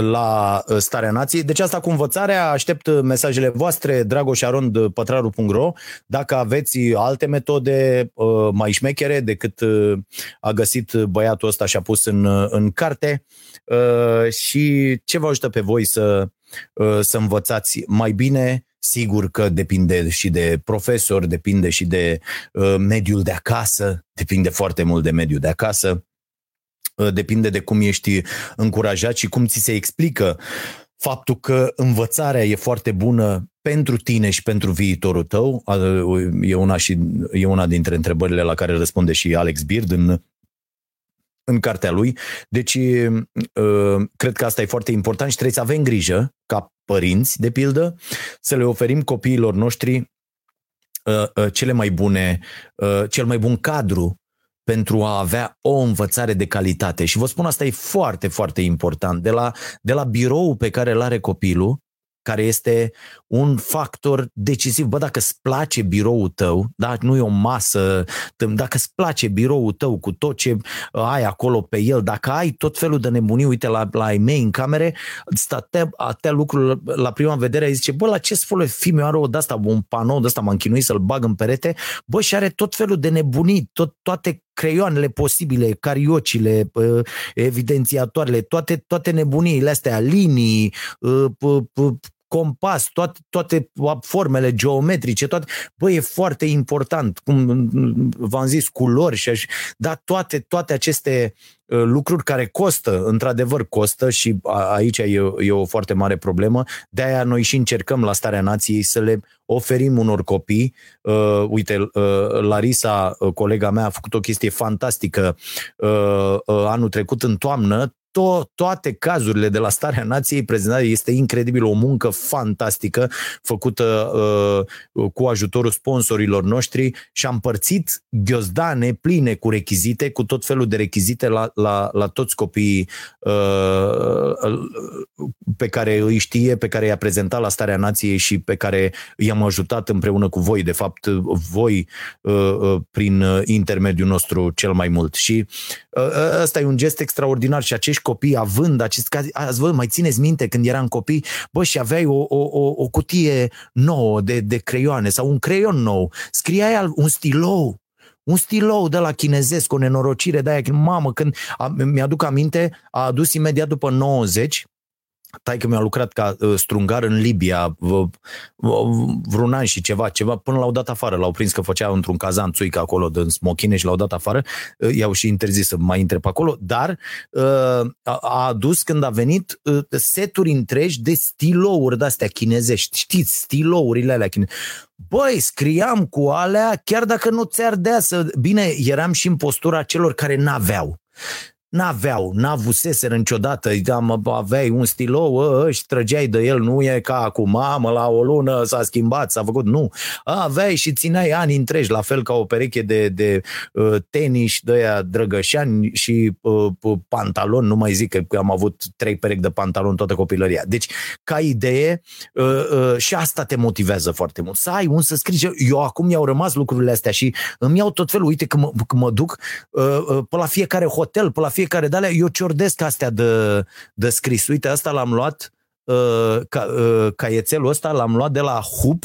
la Starea Nației. Deci asta cu învățarea, aștept mesajele voastre, dragoș arond pătraru punct ro, dacă aveți alte metode mai șmechere decât a găsit băiatul ăsta și a pus în, în carte și ce vă ajută pe voi să, să învățați mai bine. Sigur că depinde și de profesor, depinde și de uh, mediul de acasă, depinde foarte mult de mediul de acasă, uh, depinde de cum ești încurajat și cum ți se explică faptul că învățarea e foarte bună pentru tine și pentru viitorul tău. Uh, e, una și, e una dintre întrebările la care răspunde și Alex Beard în, în cartea lui. Deci, uh, cred că asta e foarte important și trebuie să avem grijă ca părinți, de pildă, să le oferim copiilor noștri uh, uh, cele mai bune, uh, cel mai bun cadru pentru a avea o învățare de calitate. Și vă spun, asta e foarte, foarte important. De la, de la biroul pe care îl are copilul, care este un factor decisiv. Bă, dacă îți place biroul tău, da, nu e o masă, dacă îți place biroul tău cu tot ce ai acolo pe el, dacă ai tot felul de nebunii, uite la, la ai mei în camere, stătea, atâtea lucruri la prima vedere, îi zice, bă, la ce-ți folosește fimiu, are o de-asta, un panou de-asta, m-am chinuit să-l bag în perete, bă, și are tot felul de nebunii, tot, toate creioanele posibile, cariocile, evidențiatoarele, toate, toate nebuniile astea, linii, compas, toate, toate formele geometrice, toate, bă, e foarte important, cum v-am zis, culori și așa, dar toate, toate aceste lucruri care costă, într-adevăr costă și aici e, e o foarte mare problemă, de-aia noi și încercăm la Starea Nației să le oferim unor copii. Uh, uite, uh, Larisa, colega mea, a făcut o chestie fantastică uh, uh, anul trecut în toamnă, To- toate cazurile de la Starea Nației prezentate. Este incredibil, o muncă fantastică făcută uh, cu ajutorul sponsorilor noștri și am împărțit ghiozdane pline cu rechizite, cu tot felul de rechizite la, la, la toți copiii uh, pe care îi știe, pe care i-a prezentat la Starea Nației și pe care i-am ajutat împreună cu voi, de fapt voi uh, prin intermediul nostru cel mai mult. Și uh, ăsta e un gest extraordinar și acești copii, având acest caz, ați văzut, mai țineți minte când eram copii, bă, și aveai o, o, o cutie nouă de, de creioane sau un creion nou, scriai un stilou, un stilou de la chinezesc, o nenorocire de aia, mamă, când a, mi-aduc aminte, a adus imediat după nouăzeci, taică mi-a lucrat ca strungar în Libia vreun an și ceva, ceva, până l-au dat afară, l-au prins că făcea într-un cazan țuică acolo din smochine și l-au dat afară, i-au și interzis să mai intre pe acolo, dar a adus când a venit seturi întregi de stilouri de-astea chinezești, știți, stilourile alea chinezești. Băi, scriam cu alea chiar dacă nu ți-ardea să... Bine, eram și în postura celor care n-aveau. N-aveau, n-avuseseră niciodată, aveai un stilou și trăgeai de el, nu e ca acum, mă, la o lună s-a schimbat, s-a făcut, nu. Aveai și țineai ani întregi, la fel ca o pereche de, de uh, tenis de aia drăgășani și uh, pantaloni, nu mai zic că am avut trei perechi de pantaloni toată copilăria. Deci, ca idee, uh, uh, și asta te motivează foarte mult. Să ai un să scrii, eu acum mi-au rămas lucrurile astea și îmi iau tot felul, uite că mă, că mă duc uh, uh, până la fiecare hotel, până la fiecare de alea, eu ciordesc astea de, de scris. Uite, asta l-am luat, uh, ca, uh, caietelul ăsta l-am luat de la Hup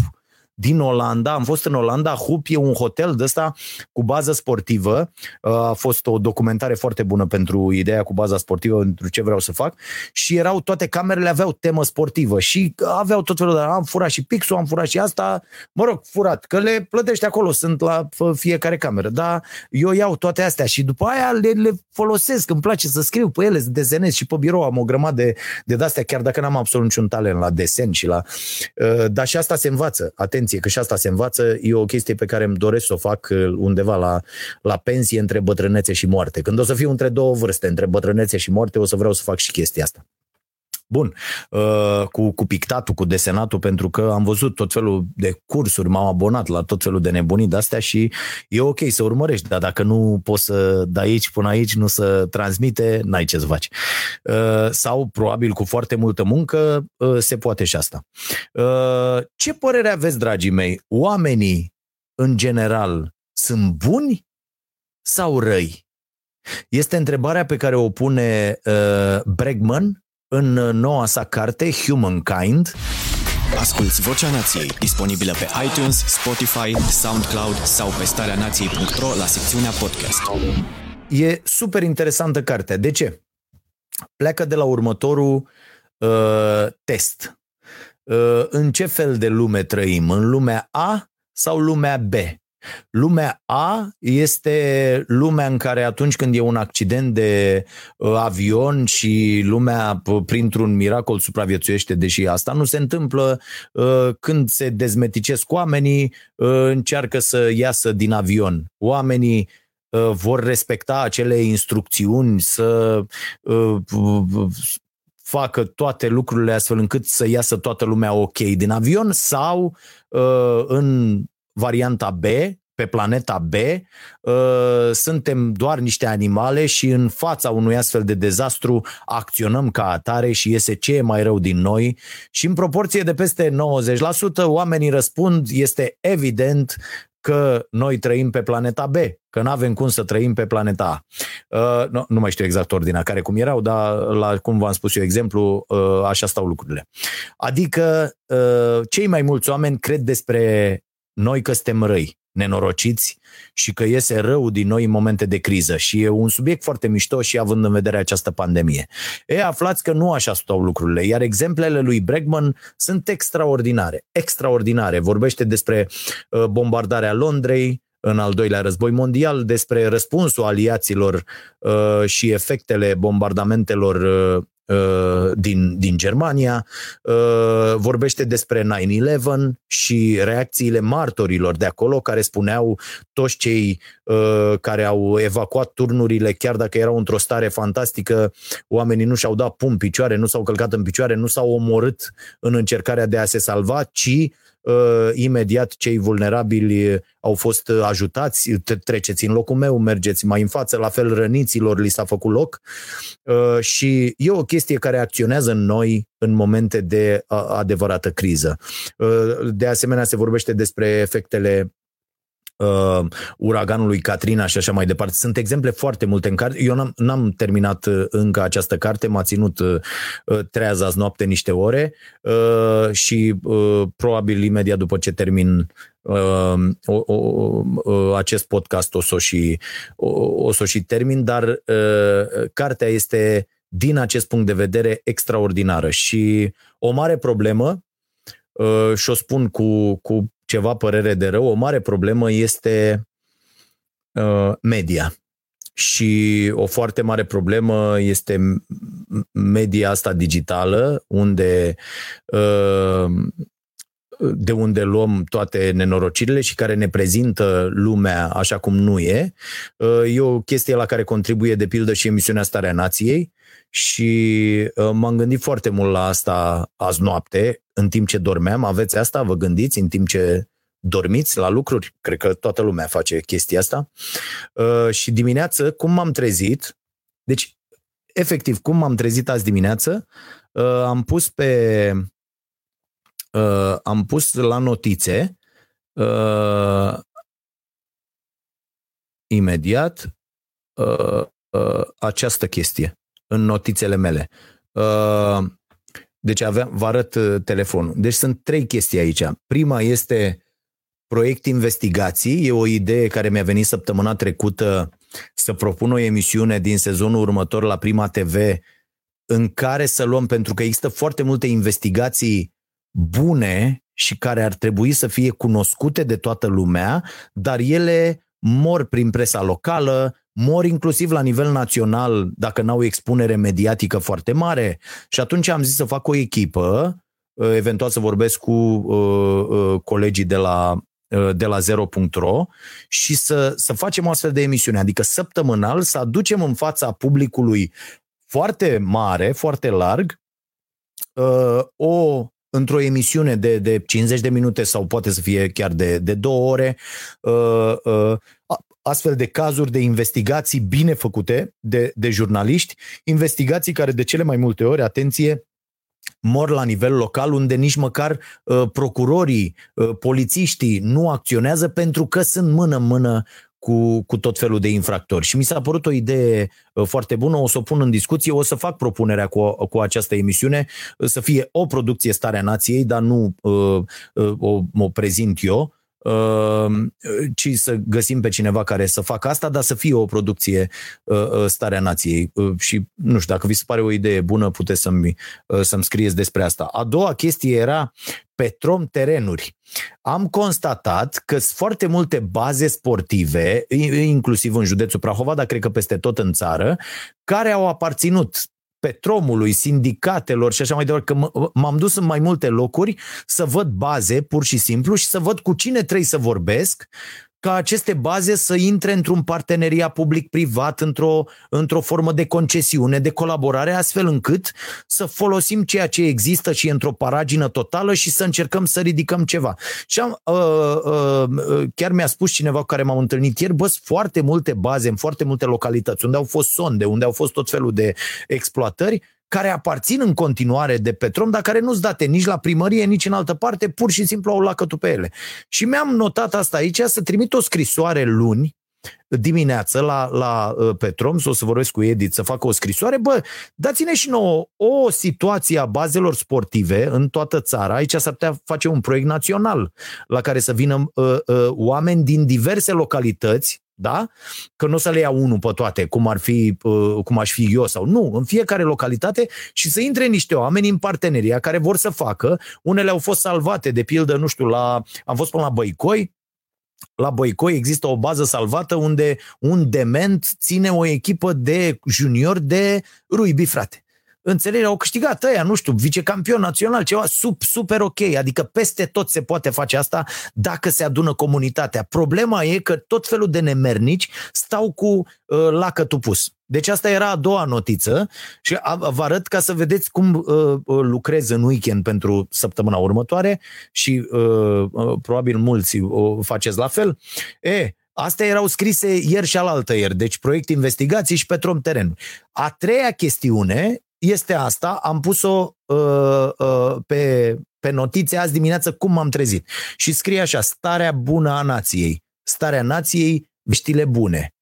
din Olanda. Am fost în Olanda, Hup e un hotel de ăsta cu bază sportivă. Uh, a fost o documentare foarte bună pentru ideea cu baza sportivă, pentru ce vreau să fac. Și erau toate camerele, aveau temă sportivă și aveau tot felul de... Am furat și pixul, am furat și asta, mă rog, furat, că le plătești acolo, sunt la fiecare cameră. Dar eu iau toate astea și după aia le, le folosesc, îmi place să scriu pe ele, să desenez și pe birou am o grămadă de, de de-astea, chiar dacă n-am absolut niciun talent la desen și la... Uh, dar și asta se învață, atenție, că și asta se învață, e o chestie pe care îmi doresc să o fac undeva la, la pensie, între bătrânețe și moarte. Când o să fiu între două vârste, între bătrânețe și moarte, o să vreau să fac și chestia asta. Bun, cu, cu pictatul, cu desenatul, pentru că am văzut tot felul de cursuri, m-am abonat la tot felul de nebunii de-astea și e ok să urmărești, dar dacă nu poți să dai aici până aici, nu se transmite, n-ai ce să faci. Sau, probabil, cu foarte multă muncă, se poate și asta. Ce părere aveți, dragii mei? Oamenii, în general, sunt buni sau răi? Este întrebarea pe care o pune Bregman în noua sa carte, Humankind. Asculți Vocea Nației, disponibilă pe iTunes, Spotify, SoundCloud sau pe starea nației punct ro la secțiunea podcast. E super interesantă cartea. De ce? Pleacă de la următorul uh, test. Uh, în ce fel de lume trăim? În lumea A sau lumea B? Lumea A este lumea în care atunci când e un accident de avion și lumea printr-un miracol supraviețuiește, deși asta nu se întâmplă, când se dezmeticesc oamenii, încearcă să iasă din avion. Oamenii vor respecta acele instrucțiuni să facă toate lucrurile astfel încât să iasă toată lumea ok din avion sau în varianta B, pe planeta B, uh, suntem doar niște animale și în fața unui astfel de dezastru acționăm ca atare și iese ce e mai rău din noi și în proporție de peste nouăzeci la sută oamenii răspund, este evident că noi trăim pe planeta B, că n-avem cum să trăim pe planeta A. Uh, nu, nu mai știu exact ordinea care cum erau, dar la cum v-am spus eu exemplu, uh, așa stau lucrurile. Adică uh, cei mai mulți oameni cred despre noi că suntem răi. nenorociți și că iese rău din noi în momente de criză. Și e un subiect foarte mișto și având în vedere această pandemie. E, aflați că nu așa stau lucrurile, iar exemplele lui Bregman sunt extraordinare. Extraordinare. Vorbește despre bombardarea Londrei în al doilea război mondial, despre răspunsul aliaților uh, și efectele bombardamentelor uh, Din, din Germania, vorbește despre nine eleven și reacțiile martorilor de acolo, care spuneau toți cei care au evacuat turnurile, chiar dacă erau într-o stare fantastică, oamenii nu și-au dat pumn picioare, nu s-au călcat în picioare, nu s-au omorât în încercarea de a se salva, ci imediat cei vulnerabili au fost ajutați, treceți în locul meu, mergeți mai în față, la fel răniților li s-a făcut loc. Și e o chestie care acționează în noi în momente de adevărată criză. De asemenea, se vorbește despre efectele Uh, uraganului Caterina și așa mai departe. Sunt exemple foarte multe în carte. Eu n-am, n-am terminat încă această carte, m-a ținut uh, trează azi noapte niște ore uh, și uh, probabil imediat după ce termin uh, o, o, o, acest podcast o s-o și, o, o s-o și termin, dar uh, cartea este din acest punct de vedere extraordinară și o mare problemă uh, și o spun cu, cu ceva părere de rău, o mare problemă este uh, media. Și o foarte mare problemă este media asta digitală, unde uh, de unde luăm toate nenorocirile și care ne prezintă lumea așa cum nu e. Uh, e o chestie la care contribuie de pildă și emisiunea Starea Nației și uh, m-am gândit foarte mult la asta azi noapte. În timp ce dormeam, aveți asta, vă gândiți în timp ce dormiți la lucruri? Cred că toată lumea face chestia asta. Uh, și dimineață, cum m-am trezit, deci efectiv, cum m-am trezit azi dimineață, uh, am pus pe, uh, am pus la notițe, uh, imediat, uh, uh, această chestie, în notițele mele. Uh, Deci aveam, vă arăt telefonul. Deci sunt trei chestii aici. Prima este proiect investigații. E o idee care mi-a venit săptămâna trecută să propun o emisiune din sezonul următor la Prima T V în care să luăm, pentru că există foarte multe investigații bune și care ar trebui să fie cunoscute de toată lumea, dar ele mor prin presa locală, mor inclusiv la nivel național dacă n-au expunere mediatică foarte mare. Și atunci am zis să fac o echipă, eventual să vorbesc cu uh, uh, colegii de la, uh, de la zero punct ro și să, să facem o astfel de emisiune. Adică săptămânal să aducem în fața publicului foarte mare, foarte larg, uh, o... într-o emisiune de, de cincizeci de minute sau poate să fie chiar de, de două ore, uh, uh, astfel de cazuri de investigații bine făcute de, de jurnaliști, investigații care de cele mai multe ori, atenție, mor la nivel local, unde nici măcar uh, procurorii, uh, polițiștii nu acționează pentru că sunt mână-mână Cu, cu tot felul de infractori. Și mi s-a părut o idee foarte bună, o să o pun în discuție, o să fac propunerea cu, cu această emisiune, să fie o producție Starea Nației, dar nu uh, uh, o, o prezint eu, uh, ci să găsim pe cineva care să facă asta, dar să fie o producție uh, Starea Nației. Uh, și nu știu, dacă vi se pare o idee bună, puteți să-mi, uh, să-mi scrieți despre asta. A doua chestie era Petrom terenuri. Am constatat că sunt foarte multe baze sportive, inclusiv în județul Prahova, dar cred că peste tot în țară, care au aparținut Petromului, sindicatelor și așa mai departe, că m-am dus în mai multe locuri să văd baze pur și simplu și să văd cu cine trebuie să vorbesc ca aceste baze să intre într-un parteneriat public-privat, într-o, într-o formă de concesiune, de colaborare, astfel încât să folosim ceea ce există și într-o paragină totală și să încercăm să ridicăm ceva. Și am, uh, uh, chiar mi-a spus cineva cu care m-am întâlnit ieri, bă, foarte multe baze în foarte multe localități, unde au fost sonde, unde au fost tot felul de exploatări, care aparțin în continuare de Petrom, dar care nu-s date nici la primărie, nici în altă parte, pur și simplu au lacătul pe ele. Și mi-am notat asta aici, să trimit o scrisoare luni dimineață la, la Petrom, să o să vorbesc cu Edith, să facă o scrisoare, bă, dați-ne și nouă o situație a bazelor sportive în toată țara, aici s-ar putea face un proiect național la care să vină uh, uh, oameni din diverse localități, da? Că nu o să le iau unul pe toate, cum ar fi, uh, cum aș fi eu sau nu, în fiecare localitate, și să intre niște oameni în parteneria care vor să facă, unele au fost salvate, de pildă, nu știu, la, am fost până la Băicoi. La Băicoi există o bază salvată unde un dement ține o echipă de juniori de rugby, frate. Înțelegerea, au câștigat ăia, nu știu, vicecampion național, ceva sub, super ok. Adică peste tot se poate face asta dacă se adună comunitatea. Problema e că tot felul de nemernici stau cu uh, lacătul pus. Deci asta era a doua notiță și vă arăt ca să vedeți cum uh, lucrez în weekend pentru săptămâna următoare și uh, uh, probabil mulți o faceți la fel. E, astea erau scrise ieri și alaltă ieri, deci proiect investigații și Petrom terenul. A treia chestiune este asta, am pus-o uh, uh, pe, pe notițe azi dimineață cum m-am trezit și scrie așa, starea bună a nației, starea nației, veștile bune.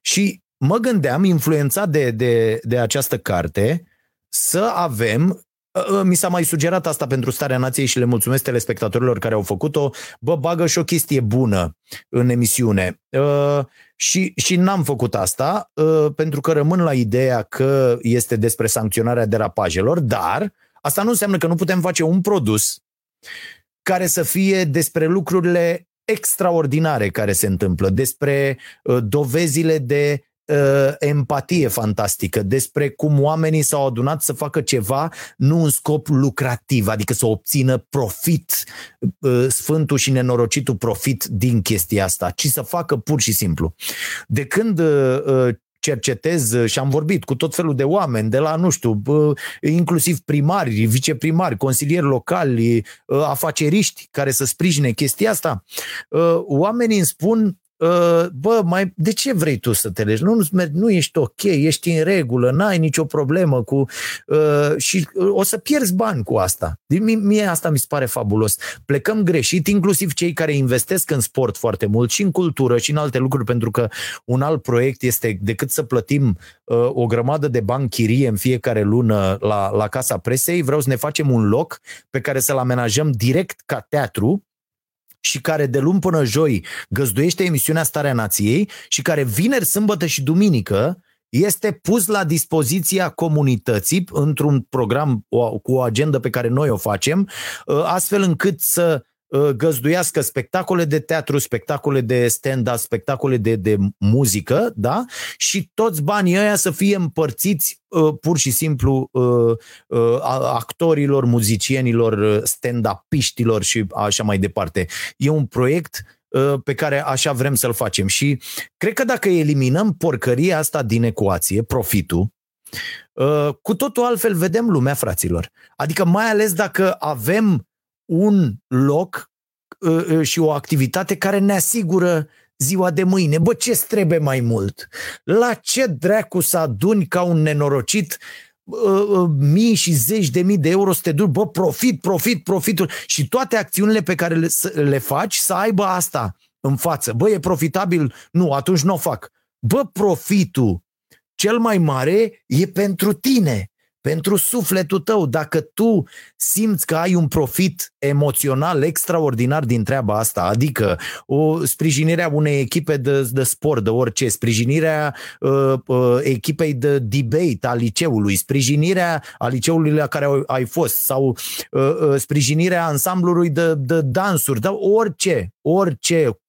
Și mă gândeam, influențat de, de, de această carte, să avem, mi s-a mai sugerat asta pentru Starea Nației și le mulțumesc telespectatorilor care au făcut-o, bă, bagă și o chestie bună în emisiune. Uh, și, și n-am făcut asta, uh, pentru că rămân la ideea că este despre sancționarea derapajelor, dar asta nu înseamnă că nu putem face un produs care să fie despre lucrurile extraordinare care se întâmplă, despre uh, dovezile de empatie fantastică, despre cum oamenii s-au adunat să facă ceva nu în scop lucrativ, adică să obțină profit, sfântul și nenorocitul profit din chestia asta, ci să facă pur și simplu. De când cercetez și am vorbit cu tot felul de oameni, de la, nu știu, inclusiv primari, viceprimari, consilieri locali, afaceriști care să sprijine chestia asta, oamenii îmi spun: bă, mai, de ce vrei tu să te legi? Nu, nu ești ok, ești în regulă, n-ai nicio problemă cu uh, și o să pierzi bani cu asta. Mie asta mi se pare fabulos. Plecăm greșit, inclusiv cei care investesc în sport foarte mult și în cultură și în alte lucruri, pentru că un alt proiect este, decât să plătim uh, o grămadă de bani chirie în fiecare lună la, la Casa Presei, vreau să ne facem un loc pe care să-l amenajăm direct ca teatru și care de luni până joi găzduiește emisiunea Starea Nației și care vineri, sâmbătă și duminică este pus la dispoziția comunității într-un program cu o agendă pe care noi o facem, astfel încât să găzduiască spectacole de teatru, spectacole de stand-up, spectacole de, de muzică, da? Și toți banii ăia să fie împărțiți uh, pur și simplu uh, uh, actorilor, muzicienilor, stand-upiștilor și așa mai departe. E un proiect uh, pe care așa vrem să-l facem și cred că dacă eliminăm porcăria asta din ecuație, profitul, uh, cu totul altfel vedem lumea, fraților. Adică mai ales dacă avem un loc uh, și o activitate care ne asigură ziua de mâine. Bă, ce-ți trebuie mai mult? La ce dracu să aduni ca un nenorocit uh, mii și zeci de mii de euro să te duci? Bă, profit, profit, profitul. Și toate acțiunile pe care le, le faci să aibă asta în față. Bă, e profitabil? Nu, atunci nu o fac. Bă, profitul cel mai mare e pentru tine. Pentru sufletul tău, dacă tu simți că ai un profit emoțional extraordinar din treaba asta, adică o sprijinirea unei echipe de, de sport, de orice, sprijinirea uh, uh, echipei de debate a liceului, sprijinirea a liceului la care ai fost sau uh, uh, sprijinirea ansamblului de, de dansuri, da? orice, orice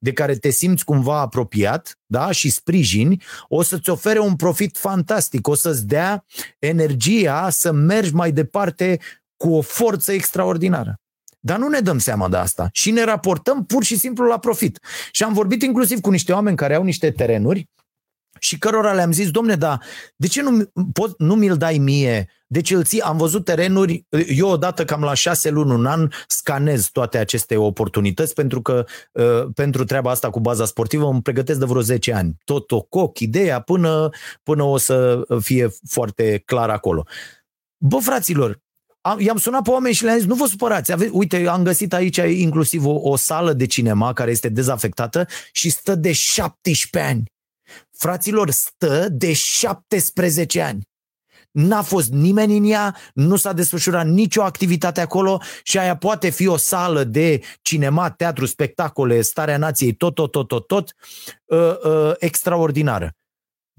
de care te simți cumva apropiat, da? Și sprijini, o să-ți ofere un profit fantastic, o să-ți dea energia să mergi mai departe cu o forță extraordinară. Dar nu ne dăm seama de asta și ne raportăm pur și simplu la profit. Și am vorbit inclusiv cu niște oameni care au niște terenuri și cărora le-am zis: domne, dar de ce nu, pot, nu mi-l dai mie? Deci îl ții, am văzut terenuri, eu odată cam la șase luni, un an, scanez toate aceste oportunități pentru că uh, pentru treaba asta cu baza sportivă îmi pregătesc de vreo zece ani. Tot o coc, ideea, până, până o să fie foarte clar acolo. Bă, fraților, Am, i-am sunat pe oameni și le-am zis, nu vă supărați, ave- uite, am găsit aici inclusiv o, o sală de cinema care este dezafectată și stă de șaptesprezece ani. Fraților, stă de șaptesprezece ani. N-a fost nimeni în ea, nu s-a desfășurat nicio activitate acolo și aia poate fi o sală de cinema, teatru, spectacole, Starea Nației, tot, tot, tot, tot, tot, uh, uh, extraordinară.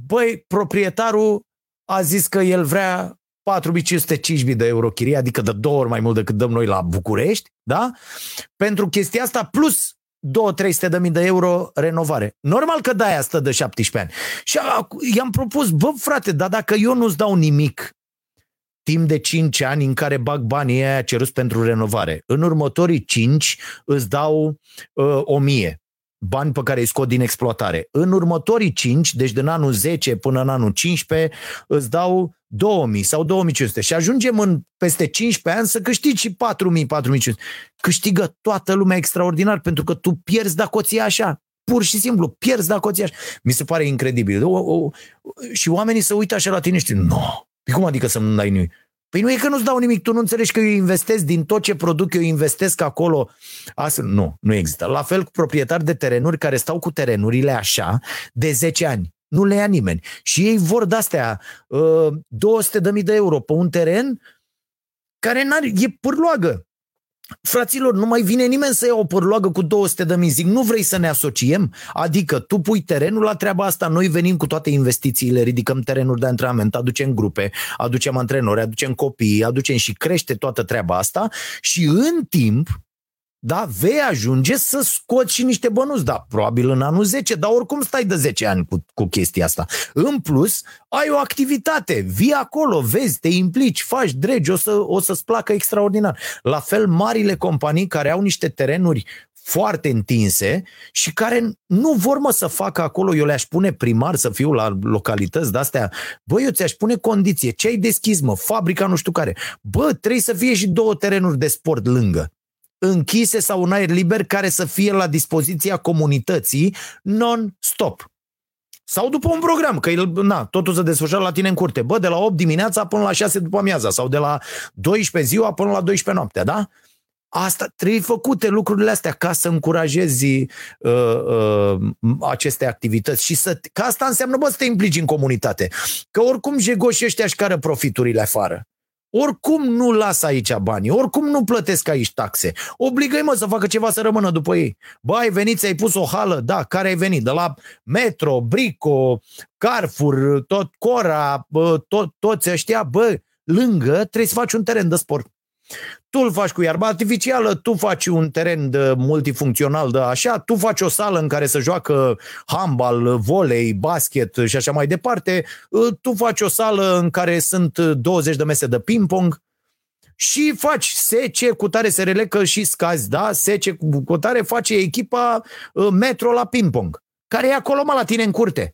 Băi, proprietarul a zis că el vrea patru mii cinci sute cinci de euro chirie, adică de două ori mai mult decât dăm noi la București, da? Pentru chestia asta, plus două-trei sute de mii de euro renovare. Normal că de-aia stă de șaptesprezece ani. Și i-am propus, bă, frate, dar dacă eu nu-ți dau nimic timp de cinci ani în care bag banii aia ceruți pentru renovare, în următorii cinci îți dau uh, o mie bani pe care îi scot din exploatare. În următorii cinci, deci din anul zece până în anul cincisprezece, îți dau două mii sau două mii cinci sute și ajungem în peste cincisprezece ani să câștigi și patru mii, patru mii cinci sute. Câștigă toată lumea extraordinar pentru că tu pierzi dacă o ții așa. Pur și simplu, pierzi dacă o ții așa. Mi se pare incredibil. O, o, și oamenii se uită așa la tine și știu, no, cum adică să nu dai nimic? Păi nu e că nu-ți dau nimic, tu nu înțelegi că eu investesc din tot ce produc, eu investesc acolo. Astfel, nu, nu există. La fel cu proprietari de terenuri care stau cu terenurile așa de zece ani. Nu le ia nimeni. Și ei vor de-astea două sute de mii de euro pe un teren care n-are, e pârloagă. Fraților, nu mai vine nimeni să ia o pârloagă cu două sute de mii. Zic, nu vrei să ne asociem? Adică tu pui terenul la treaba asta, noi venim cu toate investițiile, ridicăm terenuri de antrenament, aducem grupe, aducem antrenori, aducem copii, aducem și crește toată treaba asta și în timp, da, vei ajunge să scoți și niște bănuți, da, probabil în anul zece, dar oricum stai de zece ani cu, cu chestia asta. În plus, ai o activitate, vii acolo, vezi, te implici, faci dregi, o, să, o să-ți placă extraordinar. La fel, marile companii care au niște terenuri foarte întinse și care nu vor, mă, să facă acolo, eu le-aș pune primar să fiu la localități de-astea, bă, eu ți-aș pune condiție, ce ai deschis, mă, fabrica nu știu care, bă, trebuie să fie și două terenuri de sport lângă, închise sau în aer liber, care să fie la dispoziția comunității non-stop. Sau după un program, că el, na, totul se desfășoară la tine în curte. Bă, de la opt dimineața până la șase după amiaza sau de la douăsprezece ziua până la douăsprezece noaptea, da? Asta trebuie făcute lucrurile astea ca să încurajezi uh, uh, aceste activități și să, că asta înseamnă, bă, să te implici în comunitate. Că oricum jegoșii ăștia își cară profiturile afară. Oricum nu las aici banii, oricum nu plătesc aici taxe. Obligă-i, mă, să facă ceva să rămână după ei. Bă, ai venit, ți-ai pus o hală, da, care ai venit? De la Metro, Brico, Carrefour, tot Cora, tot, toți ăștia, bă, lângă trebuie să faci un teren de sport. Tu îl faci cu iarbă artificială, tu faci un teren de multifuncțional de așa, tu faci o sală în care să joacă handbal, volei, basket și așa mai departe, tu faci o sală în care sunt douăzeci de mese de ping-pong și faci sece cu tare se relecă și scazi, da? Sece cu tare face echipa Metro la ping-pong, care e acolo, mă, la tine în curte.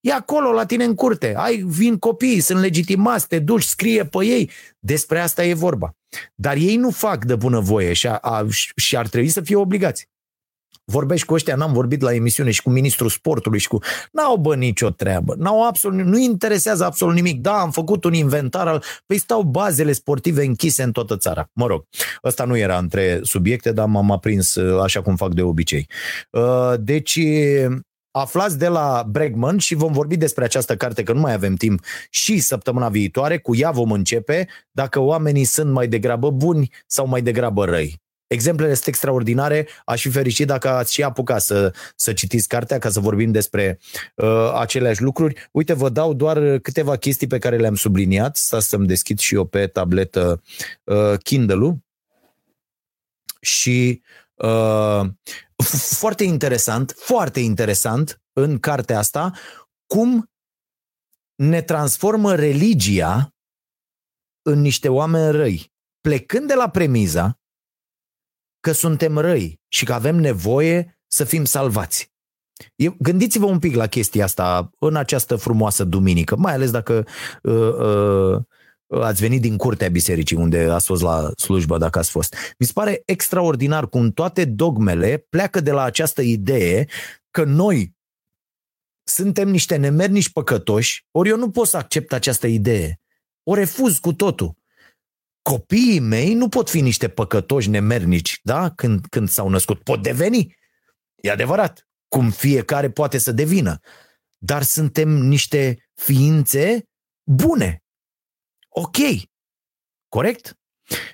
E acolo, la tine în curte. Ai, vin copiii, sunt legitimați, te duci, scrie pe ei. Despre asta e vorba. Dar ei nu fac de bunăvoie și, a, a, și ar trebui să fie obligați. Vorbești cu ăștia, n-am vorbit la emisiune și cu ministrul sportului și cu... N-au, bă, nicio treabă. N-au absolut, nu interesează absolut nimic. Da, am făcut un inventar al... Păi stau bazele sportive închise în toată țara. Mă rog, ăsta nu era între subiecte, dar m-am aprins așa cum fac de obicei. Deci... Aflați de la Bregman și vom vorbi despre această carte, că nu mai avem timp, și săptămâna viitoare. Cu ea vom începe dacă oamenii sunt mai degrabă buni sau mai degrabă răi. Exemplele sunt extraordinare. Aș fi fericit dacă ați și apucat să, să citiți cartea, ca să vorbim despre uh, aceleași lucruri. Uite, vă dau doar câteva chestii pe care le-am subliniat. Stați să-mi deschid și eu pe tabletă uh, Kindle-ul. Și... Uh, foarte interesant, foarte interesant în cartea asta cum ne transformă religia în niște oameni răi, plecând de la premiza că suntem răi și că avem nevoie să fim salvați. Gândiți-vă un pic la chestia asta în această frumoasă duminică, mai ales dacă uh, uh, ați venit din curtea bisericii unde ați fost la slujbă, dacă ați fost. Mi se pare extraordinar cum toate dogmele pleacă de la această idee că noi suntem niște nemernici păcătoși, ori eu nu pot să accept această idee. O refuz cu totul. copiii mei nu pot fi niște păcătoși nemernici, da? Când, când s-au născut. Pot deveni, e adevărat, cum fiecare poate să devină. Dar suntem niște ființe bune. Ok, corect?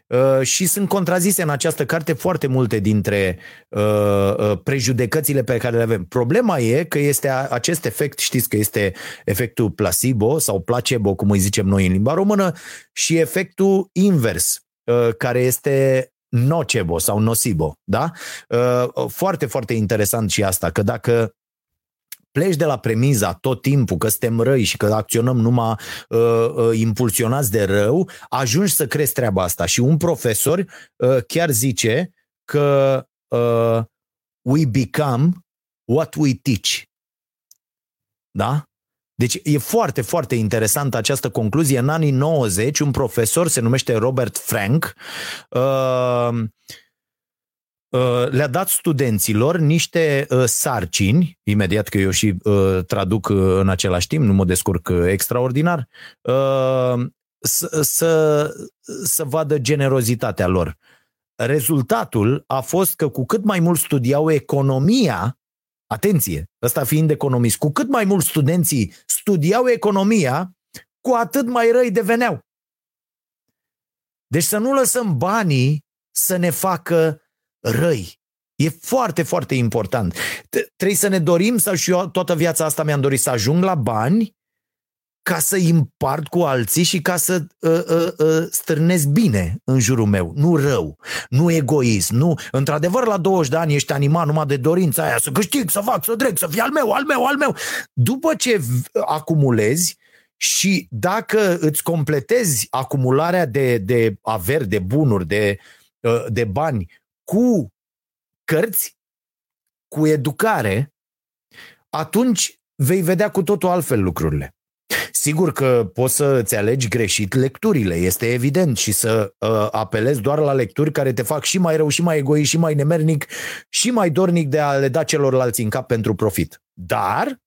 Uh, și sunt contrazise în această carte foarte multe dintre uh, uh, prejudecățile pe care le avem. Problema e că este a, acest efect, știți că este efectul placebo sau placebo, cum îi zicem noi în limba română, și efectul invers, uh, care este nocebo sau nocebo, da? Uh, foarte, foarte interesant și asta, că dacă pleci de la premiza tot timpul că suntem răi și că acționăm numai uh, uh, impulsionați de rău, ajungi să crezi treaba asta. Și un profesor uh, chiar zice că uh, we become what we teach. Da? Deci e foarte, foarte interesantă această concluzie. În anii nouăzeci, un profesor, se numește Robert Frank, uh, le-a dat studenților niște sarcini, imediat că eu și traduc în același timp, nu mă descurc extraordinar, să, să, să vadă generozitatea lor. Rezultatul a fost că cu cât mai mult studiau economia, atenție, ăsta fiind economist, cu cât mai mult studenții studiau economia, cu atât mai răi deveneau. Deci să nu lăsăm banii să ne facă răi. E foarte, foarte important. Trebuie să ne dorim, sau și eu toată viața asta mi-am dorit să ajung la bani ca să-i împart cu alții și ca să uh, uh, uh, stârnesc bine în jurul meu. Nu rău, nu egoist. Nu... Într-adevăr, la douăzeci de ani ești animat numai de dorința aia să câștig, să fac, să trec, să fie al meu, al meu, al meu. După ce acumulezi și dacă îți completezi acumularea de, de averi, de bunuri, de, uh, de bani, cu cărți, cu educare, atunci vei vedea cu totul altfel lucrurile. Sigur că poți să îți alegi greșit lecturile, este evident, și să uh, apelezi doar la lecturi care te fac și mai rău, și mai egoist, și mai nemernic, și mai dornic de a le da celorlalți în cap pentru profit. Dar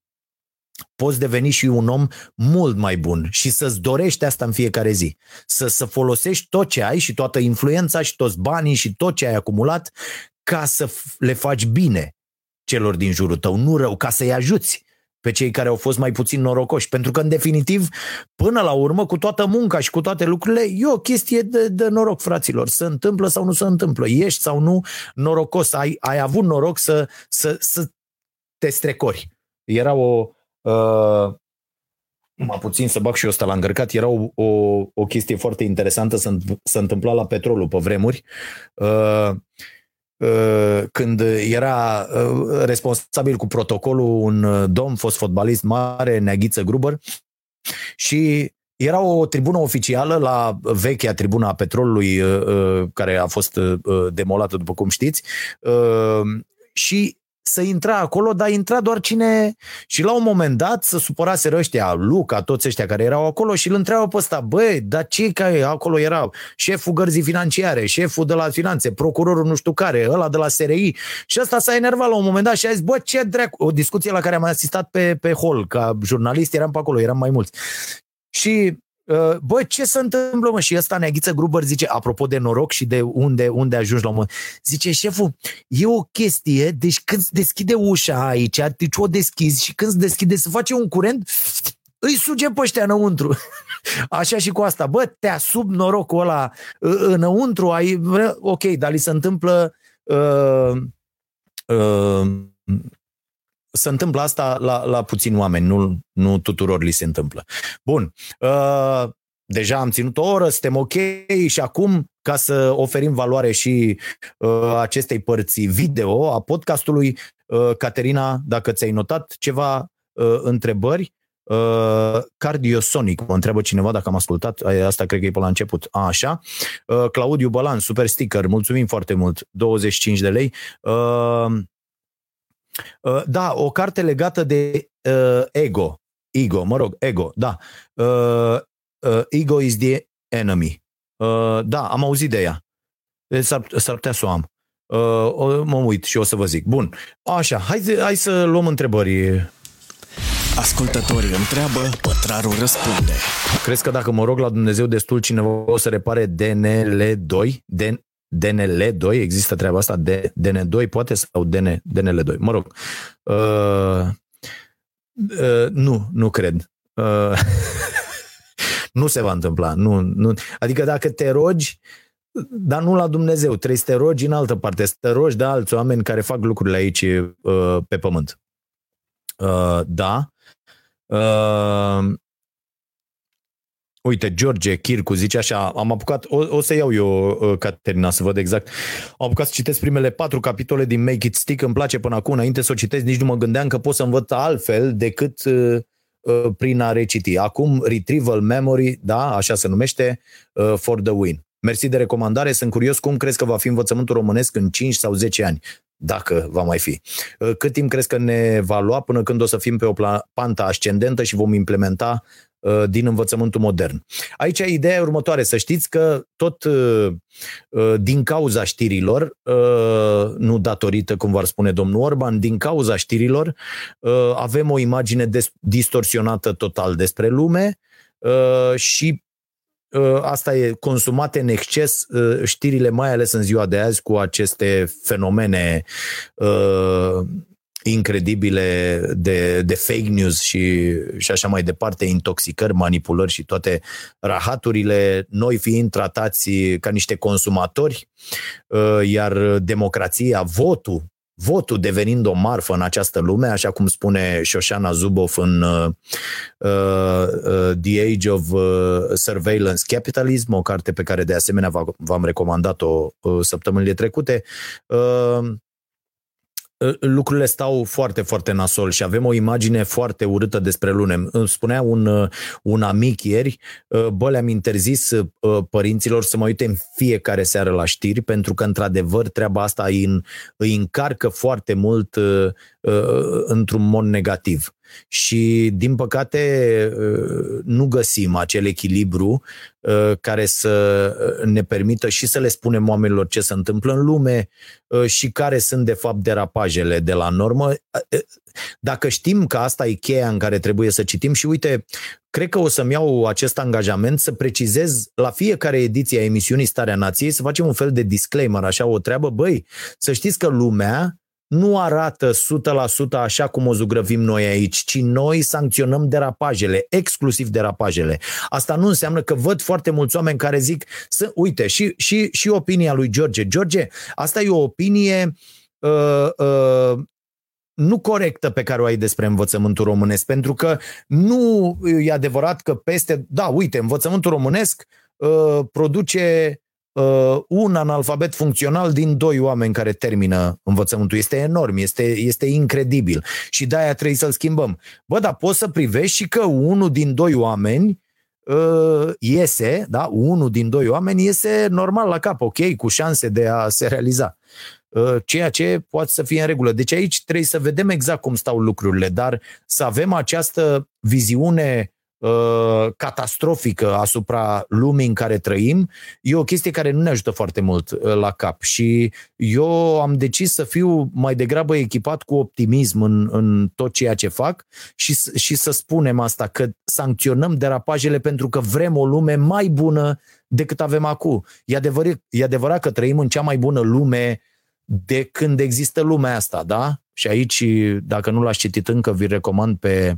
poți deveni și un om mult mai bun și să-ți dorești asta în fiecare zi. Să, să folosești tot ce ai și toată influența și toți banii și tot ce ai acumulat ca să le faci bine celor din jurul tău, nu rău, ca să-i ajuți pe cei care au fost mai puțin norocoși. Pentru că, în definitiv, până la urmă, cu toată munca și cu toate lucrurile, e o chestie de, de noroc, fraților. Se întâmplă sau nu se întâmplă. Ești sau nu norocos. Ai, ai avut noroc să, să, să te strecori. Era o... Uh, mai puțin să bag și eu ăsta la încărcat. Era o, o, o chestie foarte interesantă. S-a, s-a întâmplat la Petrolul pe vremuri, uh, uh, când era uh, responsabil cu protocolul un domn, fost fotbalist mare, Neaghiță Gruber, și era o tribună oficială la vechea tribună a Petrolului, uh, care a fost uh, demolată, după cum știți, uh, și să intra acolo, dar intra doar cine... Și la un moment dat se supăraseră ăștia, Luca, toți ăștia care erau acolo, și îl întreabă pe ăsta: băi, dar cei care acolo erau? Șeful gărzii financiare, șeful de la finanțe, procurorul nu știu care, ăla de la S R I. Și ăsta s-a enervat la un moment dat și a zis: bă, ce dracu... O discuție la care am asistat pe, pe hol, ca jurnalist, eram pe acolo, eram mai mulți. Și... bă, ce se întâmplă, mă? Și ăsta, Neaghiță Gruber, zice, apropo de noroc și de unde, unde ajungi la mă, zice: șeful, e o chestie, deci când se deschide ușa aici, deci o deschizi și când se deschide, se face un curent, îi suge pe ăștia înăuntru. Așa și cu asta, bă, te-a sub norocul ăla înăuntru, ai, ok, dar li se întâmplă uh, uh, se întâmplă asta la, la puțini oameni, nu, nu tuturor li se întâmplă. Bun, uh, deja am ținut o oră, suntem ok, și acum, ca să oferim valoare și uh, acestei părți video a podcastului, uh, Caterina, dacă ți-ai notat ceva uh, întrebări, uh, Cardiosonic, mă întreabă cineva dacă am ascultat, asta cred că e pe la început, a, așa, uh, Claudiu Bălan, super sticker, mulțumim foarte mult, douăzeci și cinci de lei, uh, da, o carte legată de uh, ego, ego, mă rog, ego, da, uh, uh, Ego is the enemy, uh, da, am auzit de ea, s-ar, s-ar putea să o am, uh, mă uit și o să vă zic. Bun, așa, hai, hai să luăm întrebări. Ascultătorii întreabă, Pătraru răspunde. Crezi că dacă mă rog la Dumnezeu destul, cineva o să repare D N L doi? D N L doi? Există treaba asta? D N doi poate? Sau D N L doi? Mă rog. Uh, uh, nu, nu cred. Uh, nu se va întâmpla. Nu, nu. Adică dacă te rogi, dar nu la Dumnezeu. Trebuie să te rogi în altă parte. Să te rogi de alți oameni care fac lucrurile aici uh, pe pământ. Uh, da. Uh, uite, George Chircu zice așa, am apucat, o, o să iau eu, uh, Caterina, să văd exact, am apucat să citesc primele patru capitole din Make it Stick, îmi place până acum, înainte să o citesc, nici nu mă gândeam că pot să învăț altfel decât uh, uh, prin a reciti. Acum, Retrieval Memory, da, așa se numește, uh, for the win. Mersi de recomandare, sunt curios cum crezi că va fi învățământul românesc în cinci sau zece ani, dacă va mai fi. Cât timp crezi că ne va lua până când o să fim pe o pantă ascendentă și vom implementa uh, din învățământul modern? Aici ideea e următoare, să știți că tot uh, uh, din cauza știrilor, uh, nu datorită, cum v-ar spune domnul Orban, din cauza știrilor uh, avem o imagine des- distorsionată total despre lume uh, și asta e consumat în exces știrile, mai ales în ziua de azi, cu aceste fenomene uh, incredibile de, de fake news și, și așa mai departe, intoxicări, manipulări și toate rahaturile, noi fiind tratați ca niște consumatori, uh, iar democrația, votul, votul devenind o marfă în această lume, așa cum spune Shoshana Zuboff în uh, uh, The Age of uh, Surveillance Capitalism, o carte pe care de asemenea v-am recomandat-o uh, săptămânile trecute. Uh, lucrurile stau foarte, foarte nasol și avem o imagine foarte urâtă despre lume. Îmi spunea un, un amic ieri, bă, le-am interzis părinților să mă uite în fiecare seară la știri, pentru că, într-adevăr, treaba asta îi, îi încarcă foarte mult într-un mod negativ. Și, din păcate, nu găsim acel echilibru care să ne permită și să le spunem oamenilor ce se întâmplă în lume și care sunt, de fapt, derapajele de la normă. Dacă știm că asta e cheia în care trebuie să citim și, uite, cred că o să-mi iau acest angajament să precizez la fiecare ediție a emisiunii Starea Nației, să facem un fel de disclaimer, așa o treabă, băi, să știți că lumea nu arată o sută la sută așa cum o zugrăvim noi aici, ci noi sancționăm derapajele, exclusiv derapajele. Asta nu înseamnă că văd foarte mulți oameni care zic, să, uite, și, și, și opinia lui George. George, asta e o opinie uh, uh, nu corectă pe care o ai despre învățământul românesc, pentru că nu e adevărat că peste... Da, uite, învățământul românesc uh, produce... Uh, un analfabet funcțional din doi oameni care termină învățământul. Este enorm, este, este incredibil și de-aia trebuie să-l schimbăm. Bă, dar poți să privești și că unul din doi oameni uh, iese, da? Unul din doi oameni iese normal la cap, ok, cu șanse de a se realiza. Uh, ceea ce poate să fie în regulă. Deci aici trebuie să vedem exact cum stau lucrurile, dar să avem această viziune catastrofică asupra lumii în care trăim, e o chestie care nu ne ajută foarte mult la cap și eu am decis să fiu mai degrabă echipat cu optimism în, în tot ceea ce fac și, și să spunem asta, că sancționăm derapajele pentru că vrem o lume mai bună decât avem acum. E adevărat, e adevărat că trăim în cea mai bună lume de când există lumea asta, da? Și aici, dacă nu l-ați citit încă, vi recomand pe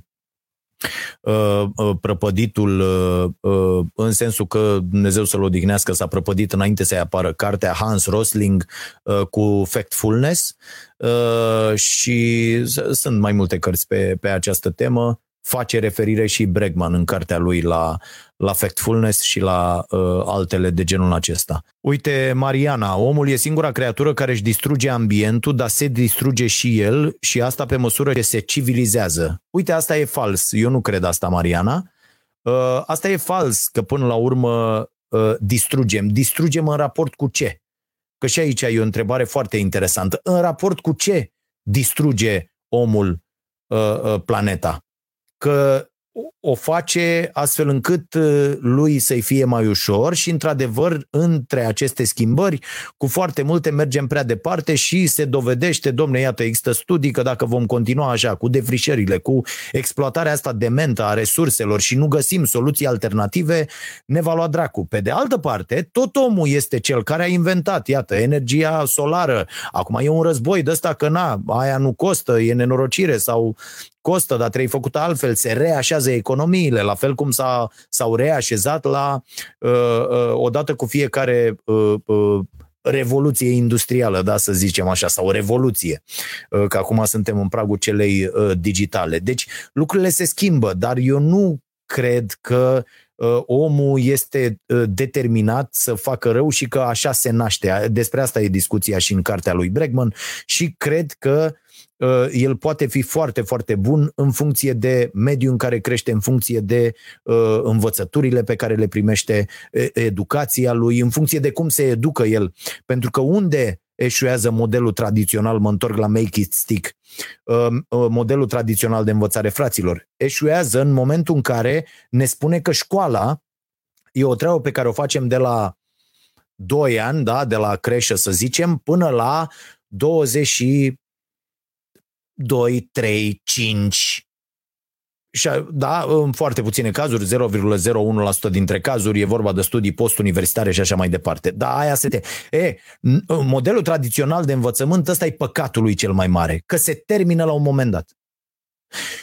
Prăpăditul, în sensul că Dumnezeu să-l odihnească, s-a prăpădit înainte să-i apară cartea, Hans Rosling, cu Factfulness, și sunt mai multe cărți pe, pe această temă. Face referire și Bregman în cartea lui la, la Factfulness și la uh, altele de genul acesta. Uite, Mariana, omul e singura creatură care își distruge ambientul, dar se distruge și el și asta pe măsură ce se civilizează. Uite, asta e fals. Eu nu cred asta, Mariana. Uh, asta e fals, că până la urmă uh, distrugem. Distrugem în raport cu ce? Că și aici e o întrebare foarte interesantă. În raport cu ce distruge omul uh, uh, planeta? Că o face astfel încât lui să-i fie mai ușor și, într-adevăr, între aceste schimbări, cu foarte multe mergem prea departe și se dovedește, domne, iată, există studii că dacă vom continua așa, cu defrișările, cu exploatarea asta dementă a resurselor și nu găsim soluții alternative, ne va lua dracu. Pe de altă parte, tot omul este cel care a inventat, iată, energia solară. Acum e un război de ăsta că na, aia nu costă, e nenorocire sau costă, dar trebuie făcută altfel, se reașează economiile, la fel cum s-a, s-au reașezat la uh, uh, odată cu fiecare uh, uh, revoluție industrială, da, să zicem așa, sau revoluție, uh, că acum suntem în pragul celei uh, digitale. Deci lucrurile se schimbă, dar eu nu cred că omul este determinat să facă rău și că așa se naște. Despre asta e discuția și în cartea lui Bregman și cred că el poate fi foarte, foarte bun în funcție de mediul în care crește, în funcție de învățăturile pe care le primește, educația lui, în funcție de cum se educă el. Pentru că unde eșuează modelul tradițional, mă întorc la Make it Stick, modelul tradițional de învățare, fraților, eșuează în momentul în care ne spune că școala e o treabă pe care o facem de la doi ani, da, de la creșă să zicem, până la douăzeci și doi, trei, cinci. Și, da, în foarte puține cazuri, zero virgulă zero unu la sută dintre cazuri, e vorba de studii postuniversitare și așa mai departe. Da, aia se te... E, modelul tradițional de învățământ, ăsta e păcatul lui cel mai mare, că se termină la un moment dat.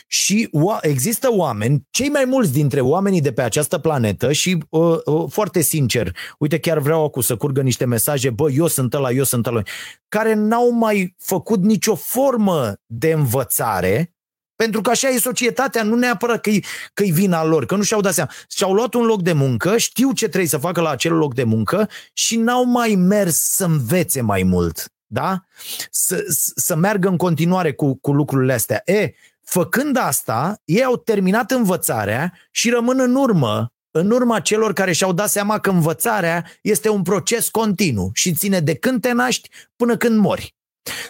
Și există oameni, cei mai mulți dintre oamenii de pe această planetă și uh, uh, foarte sincer, uite chiar vreau acum să curgă niște mesaje, bă, eu sunt ăla, eu sunt ăla, care n-au mai făcut nicio formă de învățare. Pentru că așa e societatea, nu neapărat că-i, că-i vina lor, că nu și-au dat seama. Și-au luat un loc de muncă, știu ce trebuie să facă la acel loc de muncă și n-au mai mers să învețe mai mult, da? Să, să meargă în continuare cu, cu lucrurile astea. E, făcând asta, ei au terminat învățarea și rămân în urmă, în urma celor care și-au dat seama că învățarea este un proces continuu și ține de când te naști până când mori.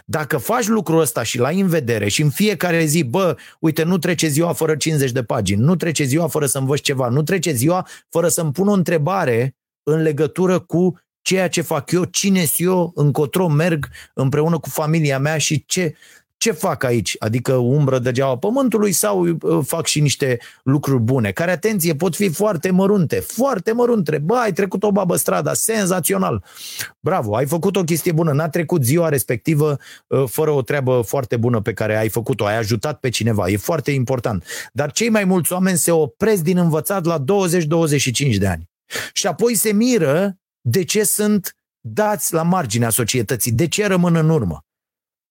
Dacă faci lucrul ăsta și l-ai în vedere și în fiecare zi, bă, uite, nu trece ziua fără cincizeci de pagini, nu trece ziua fără să învăț ceva, nu trece ziua fără să-mi pun o întrebare în legătură cu ceea ce fac eu, cine-s eu, încotro merg împreună cu familia mea și ce, ce fac aici, adică umbră degeaba pământului sau fac și niște lucruri bune, care, atenție, pot fi foarte mărunte, foarte mărunte. Bă, ai trecut o babă strada, senzațional, bravo, ai făcut o chestie bună, n-a trecut ziua respectivă fără o treabă foarte bună pe care ai făcut-o, ai ajutat pe cineva, e foarte important. Dar cei mai mulți oameni se opresc din învățat la douăzeci, douăzeci și cinci de ani și apoi se miră de ce sunt dați la marginea societății, de ce rămân în urmă.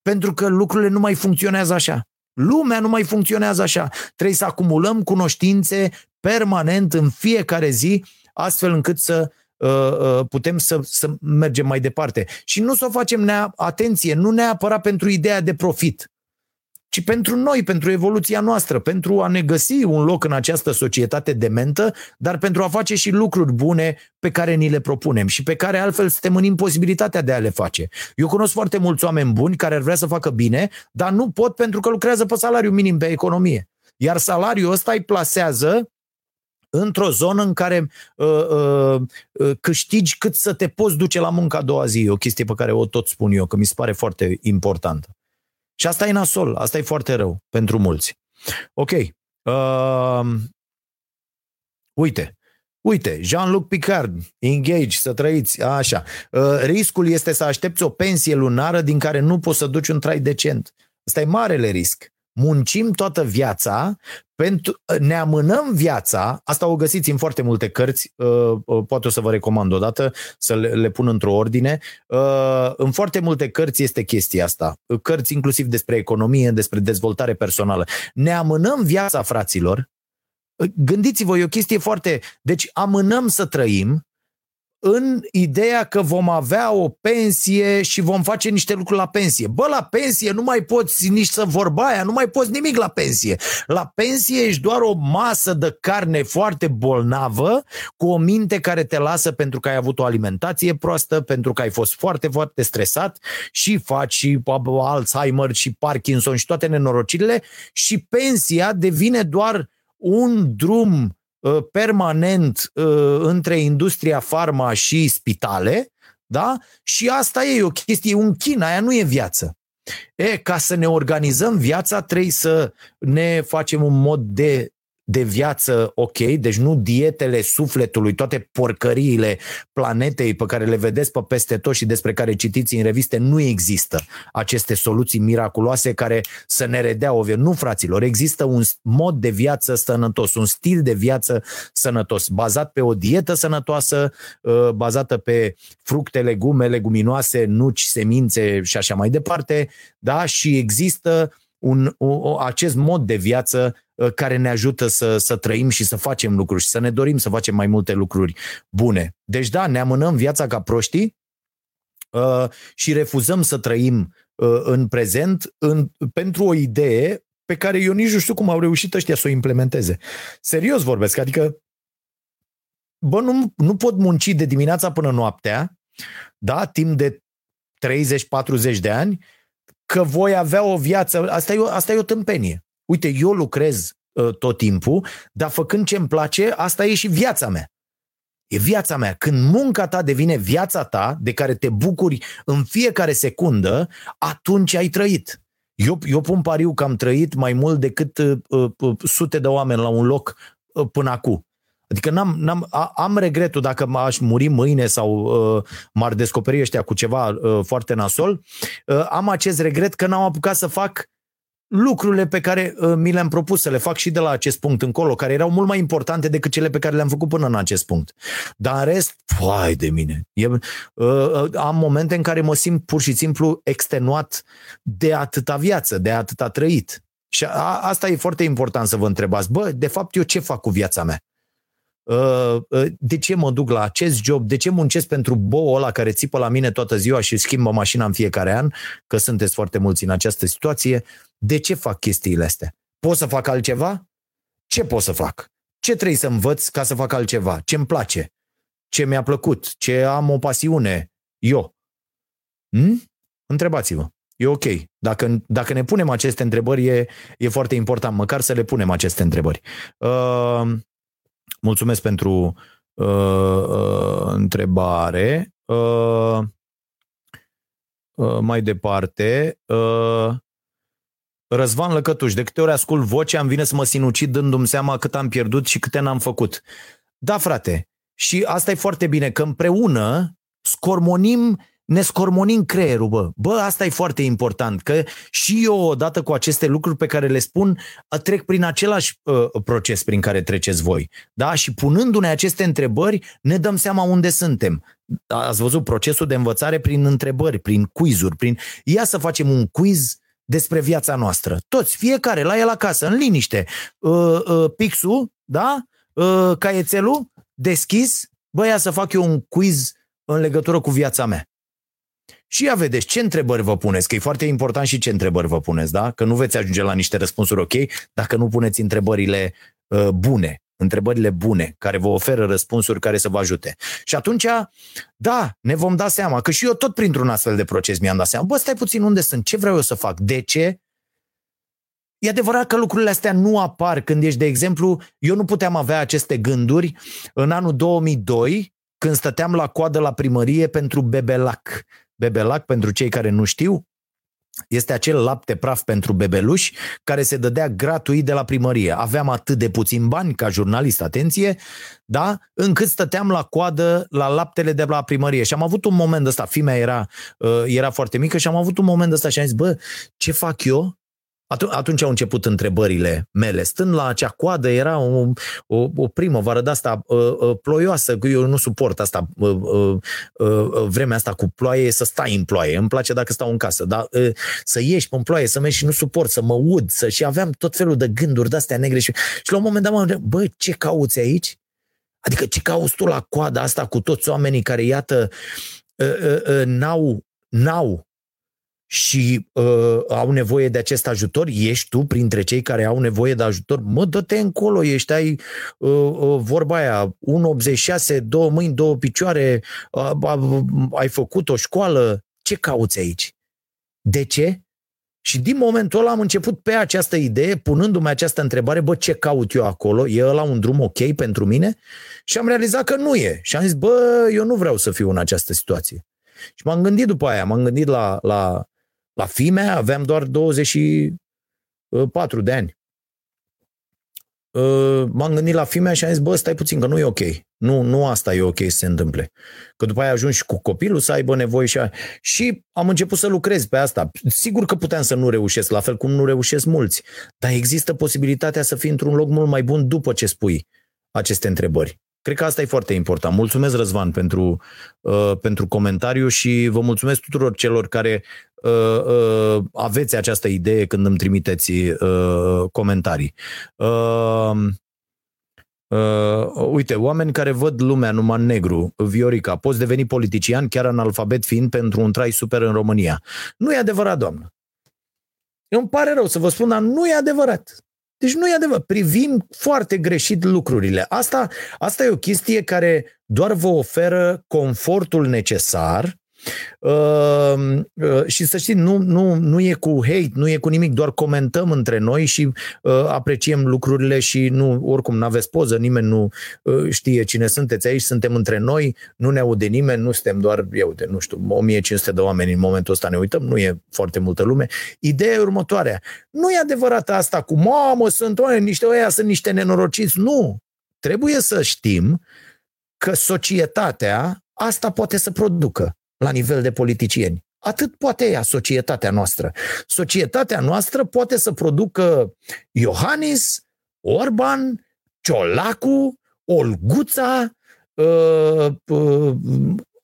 Pentru că lucrurile nu mai funcționează așa. Lumea nu mai funcționează așa. Trebuie să acumulăm cunoștințe permanent în fiecare zi, astfel încât să uh, uh, putem să, să mergem mai departe. Și nu să o facem, nea, atenție, nu neapărat pentru ideea de profit, ci pentru noi, pentru evoluția noastră, pentru a ne găsi un loc în această societate dementă, dar pentru a face și lucruri bune pe care ni le propunem și pe care altfel suntem în imposibilitatea de a le face. Eu cunosc foarte mulți oameni buni care ar vrea să facă bine, dar nu pot pentru că lucrează pe salariu minim pe economie. Iar salariul ăsta îi plasează într-o zonă în care uh, uh, câștigi cât să te poți duce la muncă a doua zi. E o chestie pe care o tot spun eu, că mi se pare foarte importantă. Și asta e nasol, asta e foarte rău pentru mulți. Ok. Uh, uite, uite, Jean-Luc Picard, engage, să trăiți, așa. Uh, riscul este să aștepți o pensie lunară din care nu poți să duci un trai decent. Asta e marele risc. Muncim toată viața, pentru, ne amânăm viața, asta o găsiți în foarte multe cărți, poate o să vă recomand odată să le, le pun într-o ordine, în foarte multe cărți este chestia asta, cărți inclusiv despre economie, despre dezvoltare personală. Ne amânăm viața, fraților, gândiți-vă, e o chestie foarte... Deci amânăm să trăim în ideea că vom avea o pensie și vom face niște lucruri la pensie. Bă, la pensie nu mai poți nici să vorba aia, nu mai poți nimic la pensie. La pensie ești doar o masă de carne foarte bolnavă, cu o minte care te lasă pentru că ai avut o alimentație proastă, pentru că ai fost foarte, foarte stresat și faci și Alzheimer și Parkinson și toate nenorocirile și pensia devine doar un drum uh, permanent uh, între industria farma și spitale, da? Și asta e o chestie, un chin, aia nu e viață. E, ca să ne organizăm viața trebuie să ne facem un mod de, de viață ok, deci nu dietele sufletului, toate porcăriile planetei pe care le vedeți pe peste tot și despre care citiți în reviste, nu există aceste soluții miraculoase care să ne redea o viață. Nu, fraților, există un mod de viață sănătos, un stil de viață sănătos, bazat pe o dietă sănătoasă, bazată pe fructe, legume, leguminoase, nuci, semințe și așa mai departe, da? Și există un, o, acest mod de viață care ne ajută să, să trăim și să facem lucruri și să ne dorim să facem mai multe lucruri bune. Deci da, ne amânăm viața ca proștii uh, și refuzăm să trăim uh, în prezent în, pentru o idee pe care eu nici nu știu cum au reușit ăștia să o implementeze. Serios vorbesc, adică bă, nu, nu pot munci de dimineața până noaptea, da, timp de treizeci-patruzeci de ani, că voi avea o viață, asta e o, asta e o tâmpenie. Uite, eu lucrez uh, tot timpul, dar făcând ce îmi place, asta e și viața mea. E viața mea. Când munca ta devine viața ta, de care te bucuri în fiecare secundă, atunci ai trăit. Eu, eu pun pariu că am trăit mai mult decât uh, uh, sute de oameni la un loc uh, până acum. Adică n-am, n-am, a, am regretul dacă m-aș muri mâine sau uh, m-ar descoperi ăștia cu ceva uh, foarte nasol. Uh, am acest regret că n-am apucat să fac lucrurile pe care uh, mi le-am propus să le fac și de la acest punct încolo, care erau mult mai importante decât cele pe care le-am făcut până în acest punct. Dar în rest, vai de mine, e, uh, uh, am momente în care mă simt pur și simplu extenuat de atâta viață, de atâta trăit. Și a, asta e foarte important să vă întrebați, bă, de fapt eu ce fac cu viața mea? Uh, uh, de ce mă duc la acest job? De ce muncesc pentru boul ăla care țipă la mine toată ziua și schimbă mașina în fiecare an? Că sunteți foarte mulți în această situație. De ce fac chestiile astea? Pot să fac altceva? Ce pot să fac? Ce trebuie să învăț ca să fac altceva? Ce îmi place? Ce mi-a plăcut? Ce am o pasiune? Eu? Hmm? Întrebați-vă. E ok. Dacă, dacă ne punem aceste întrebări, e, e foarte important măcar să le punem aceste întrebări. Uh, mulțumesc pentru uh, uh, întrebare. Uh, uh, mai departe... Uh, Răzvan Lăcătuș, de câte ori ascult vocea, îmi vine să mă sinucid dându-mi seama cât am pierdut și câte n-am făcut. Da, frate, și asta e foarte bine, că împreună scormonim, ne scormonim creierul, bă. Bă, asta e foarte important, că și eu, odată cu aceste lucruri pe care le spun, trec prin același uh, proces prin care treceți voi. Da? Și punându-ne aceste întrebări, ne dăm seama unde suntem. Ați văzut procesul de învățare prin întrebări, prin quiz-uri, prin... Ia să facem un quiz despre viața noastră. Toți, fiecare, la el acasă, în liniște. Pixul, da? Caietelul deschis. Bă, ia să fac eu un quiz în legătură cu viața mea. Și ia vedeți ce întrebări vă puneți, că e foarte important și ce întrebări vă puneți, da? Că nu veți ajunge la niște răspunsuri ok dacă nu puneți întrebările bune. Întrebările bune, care vă oferă răspunsuri care să vă ajute. Și atunci, da, ne vom da seama, că și eu tot printr-un astfel de proces mi-am dat seama, bă, stai puțin, unde sunt, ce vreau eu să fac, de ce? E adevărat că lucrurile astea nu apar când ești, de exemplu, eu nu puteam avea aceste gânduri în anul două mii doi, când stăteam la coadă la primărie pentru bebelac. Bebelac, pentru cei care nu știu, este acel lapte praf pentru bebeluși care se dădea gratuit de la primărie. Aveam atât de puțin bani ca jurnalist, atenție, da? Încât stăteam la coadă la laptele de la primărie. Și am avut un moment ăsta, fii mea era, era foarte mică și am avut un moment ăsta și am zis, bă, ce fac eu? Atunci au început întrebările mele. Stând la acea coadă, era o, o, o primăvară de asta ploioasă, că eu nu suport asta, vremea asta cu ploaie, să stai în ploaie. Îmi place dacă stau în casă, dar să ieși în ploaie, să mergi și nu suport, să mă ud, să... și aveam tot felul de gânduri de astea negre. Și, și la un moment dat m-am întrebat, bă, ce cauți aici? Adică ce cauți tu la coada asta cu toți oamenii care, iată, n-au, n-au, și uh, au nevoie de acest ajutor, ești tu printre cei care au nevoie de ajutor, mă, dă-te încolo, ești, ai uh, uh, vorba aia, unu virgulă optzeci și șase, două mâini, două picioare, uh, uh, ai făcut o școală, ce cauți aici? De ce? Și din momentul ăla am început pe această idee, punându-mi această întrebare, bă, ce caut eu acolo? E ăla un drum ok pentru mine? Și am realizat că nu e. Și am zis, bă, eu nu vreau să fiu în această situație. Și m-am gândit după aia, m-am gândit la, la, la fimea, aveam doar douăzeci și patru de ani. M-am gândit la fimea și am zis, bă, stai puțin, că nu e ok. Nu, nu asta e ok să se întâmple. Că după aia ajungi și cu copilul să aibă nevoie și, a... și am început să lucrez pe asta. Sigur că puteam să nu reușesc, la fel cum nu reușesc mulți, dar există posibilitatea să fii într-un loc mult mai bun după ce spui aceste întrebări. Cred că asta e foarte important. Mulțumesc, Răzvan, pentru, uh, pentru comentariu și vă mulțumesc tuturor celor care uh, uh, aveți această idee când îmi trimiteți uh, comentarii. Uh, uh, uite, oameni care văd lumea numai în negru. Viorica, poți deveni politician chiar analfabet fiind pentru un trai super în România. Nu e adevărat, doamnă. Îmi pare rău să vă spun, dar nu e adevărat. Deci nu e adevărat, privim foarte greșit lucrurile. Asta, asta e o chestie care doar vă oferă confortul necesar uh, uh, și să știți, nu, nu, nu e cu hate, nu e cu nimic, doar comentăm între noi și uh, apreciem lucrurile și nu, oricum n-aveți poză, nimeni nu uh, știe cine sunteți aici, suntem între noi, nu ne aude nimeni, nu suntem doar, eu de, nu știu, o mie cinci sute de oameni în momentul ăsta ne uităm, nu e foarte multă lume. Ideea e următoarea, nu e adevărată asta cu mamă, sunt oameni, niște oia sunt niște nenorociți, nu. Trebuie să știm că societatea asta poate să producă la nivel de politicieni. Atât poate ea, societatea noastră. Societatea noastră poate să producă Iohannis, Orban, Ciolacu, Olguța,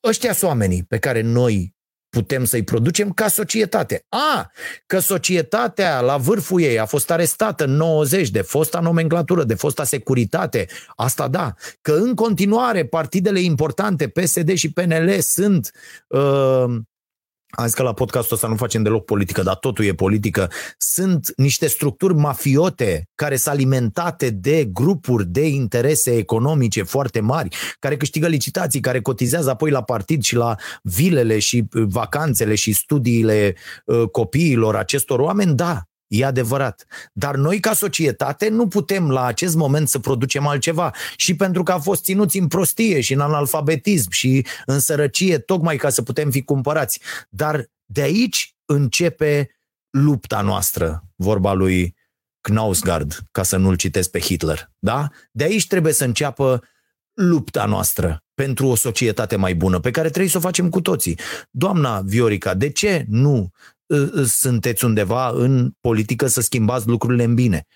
ăștia sunt oamenii pe care noi putem să-i producem ca societate. A, că societatea la vârful ei a fost arestată în nouăzeci de fosta nomenclatură, de fosta securitate, asta da, că în continuare partidele importante, P S D și P N L sunt... Uh, am zis că la podcastul ăsta nu facem deloc politică, dar totul e politică, sunt niște structuri mafiote care sunt alimentate de grupuri de interese economice foarte mari, care câștigă licitații, care cotizează apoi la partid și la vilele și vacanțele și studiile copiilor acestor oameni, da. E adevărat. Dar noi ca societate nu putem la acest moment să producem altceva. Și pentru că a fost ținuți în prostie și în analfabetism și în sărăcie, tocmai ca să putem fi cumpărați. Dar de aici începe lupta noastră, vorba lui Knausgard, ca să nu-l citesc pe Hitler. Da? De aici trebuie să înceapă lupta noastră pentru o societate mai bună, pe care trebuie să o facem cu toții. Doamna Viorica, de ce nu sunteți undeva în politică să schimbați lucrurile în bine?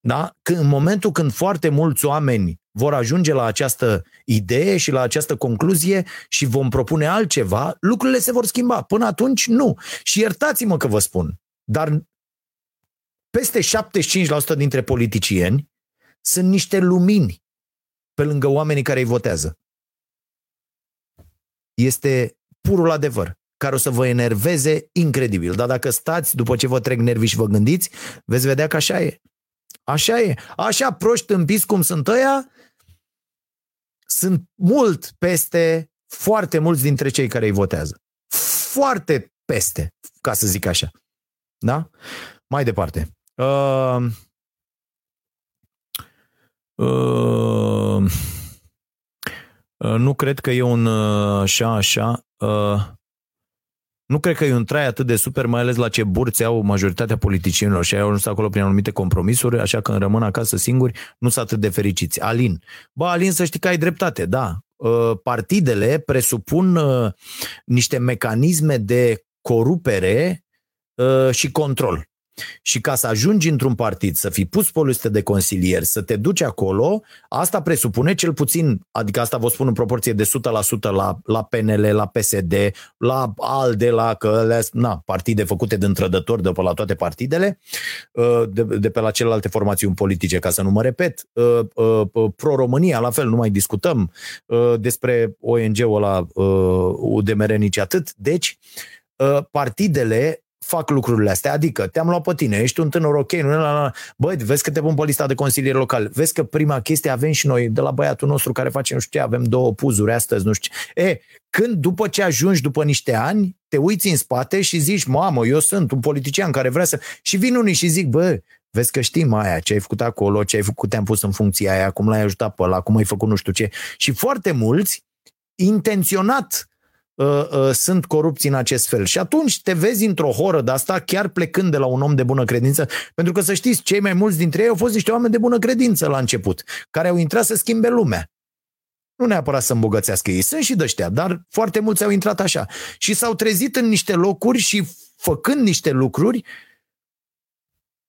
Da? Când, în momentul când foarte mulți oameni vor ajunge la această idee și la această concluzie și vom propune altceva, lucrurile se vor schimba. Până atunci, nu. Și iertați-mă că vă spun, dar peste șaptezeci și cinci la sută dintre politicieni sunt niște lumini pe lângă oamenii care îi votează. Este purul adevăr, care o să vă enerveze incredibil. Dar dacă stați, după ce vă trec nervii și vă gândiți, veți vedea că așa e. Așa e. Așa proști tâmpiți cum sunt ăia, sunt mult peste foarte mulți dintre cei care îi votează. Foarte peste, ca să zic așa. Da? Mai departe. Uh... Uh... Uh, nu cred că e un uh, așa, așa... Uh... Nu cred că e un trai atât de super, mai ales la ce burți au majoritatea politicienilor și au ajuns acolo prin anumite compromisuri, așa că rămân acasă singuri, nu sunt atât de fericiți. Alin. Bă, Alin, să știi că ai dreptate, da. Partidele presupun niște mecanisme de corupere și control. Și ca să ajungi într-un partid, să fii pus pe listă de consilieri, să te duci acolo, asta presupune cel puțin, adică asta vă spun în proporție de o sută la sută la, la P N L, la P S D, la ALDE, la că, na, partide făcute din trădători de pe la toate partidele, de, de pe la celelalte formațiuni politice, ca să nu mă repet. Pro-România, la fel, nu mai discutăm despre O N G-ul ăla U D M R nici atât. Deci, partidele fac lucrurile astea. Adică, te-am luat pe tine, ești un tânăr ok, nu, la, la. Băi, vezi că te pun pe lista de consilieri locali, vezi că prima chestie avem și noi, de la băiatul nostru care face, nu știu ce, avem două puzuri astăzi, nu știu ce. E, când după ce ajungi după niște ani, te uiți în spate și zici, mamă, eu sunt un politician care vrea să... Și vin unii și zic, bă, vezi că știm aia, ce ai făcut acolo, ce ai făcut, te-am pus în funcția aia, cum l-ai ajutat pe ăla, cum ai făcut nu știu ce. Și foarte mulți, intenționat, sunt corupți în acest fel. Și atunci te vezi într-o horă de asta, chiar plecând de la un om de bună credință, pentru că, să știți, cei mai mulți dintre ei au fost niște oameni de bună credință la început, care au intrat să schimbe lumea. Nu neapărat să îmbogățească ei, sunt și de-aștia, dar foarte mulți au intrat așa. Și s-au trezit în niște locuri și făcând niște lucruri,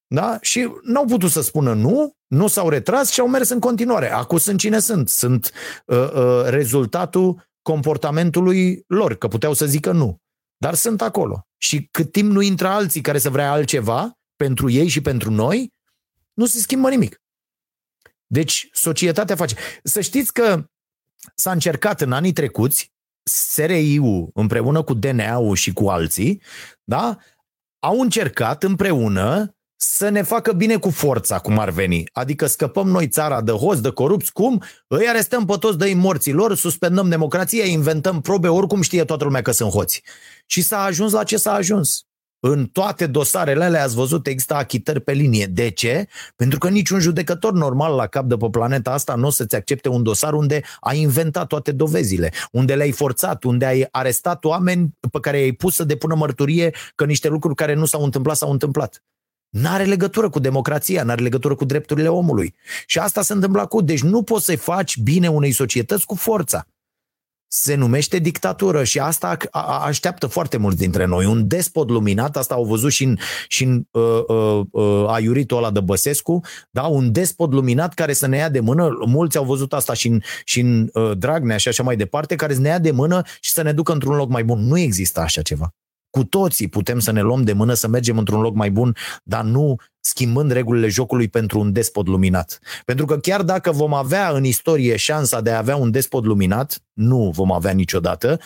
da? Și n-au putut să spună nu, nu s-au retras și au mers în continuare. Acum sunt cine sunt, sunt uh, uh, rezultatul comportamentului lor, că puteau să zică nu, dar sunt acolo. Și cât timp nu intră alții care să vrea altceva pentru ei și pentru noi, nu se schimbă nimic. Deci societatea face. Să știți că s-a încercat în anii trecuți, S R I-ul împreună cu D N A-ul și cu alții, da, au încercat împreună să ne facă bine cu forța, cum ar veni. Adică scăpăm noi țara de hoți, de corupți, cum? Îi arestăm pe toți, dă-i morților, suspendăm democrația, inventăm probe, oricum știe toată lumea că sunt hoți. Și s-a ajuns la ce s-a ajuns. În toate dosarele alea, ați văzut, există achitări pe linie. De ce? Pentru că niciun judecător normal la cap de pe planeta asta nu o să-ți accepte un dosar unde ai inventat toate dovezile, unde le-ai forțat, unde ai arestat oameni pe care i-ai pus să depună mărturie că niște lucruri care nu s-au întâmplat s-au întâmplat. N-are legătură cu democrația, n-are legătură cu drepturile omului. Și asta se întâmplă cu. Deci nu poți să-i faci bine unei societăți cu forța. Se numește dictatură și asta așteaptă foarte mulți dintre noi. Un despot luminat, asta au văzut și în, și în uh, uh, uh, aiuritul ăla de Băsescu, da? Un despot luminat care să ne ia de mână, mulți au văzut asta și în, și în uh, Dragnea și așa mai departe, care să ne ia de mână și să ne ducă într-un loc mai bun. Nu există așa ceva. Cu toții putem să ne luăm de mână, să mergem într-un loc mai bun, dar nu schimbând regulile jocului pentru un despot luminat. Pentru că chiar dacă vom avea în istorie șansa de a avea un despot luminat, nu vom avea niciodată,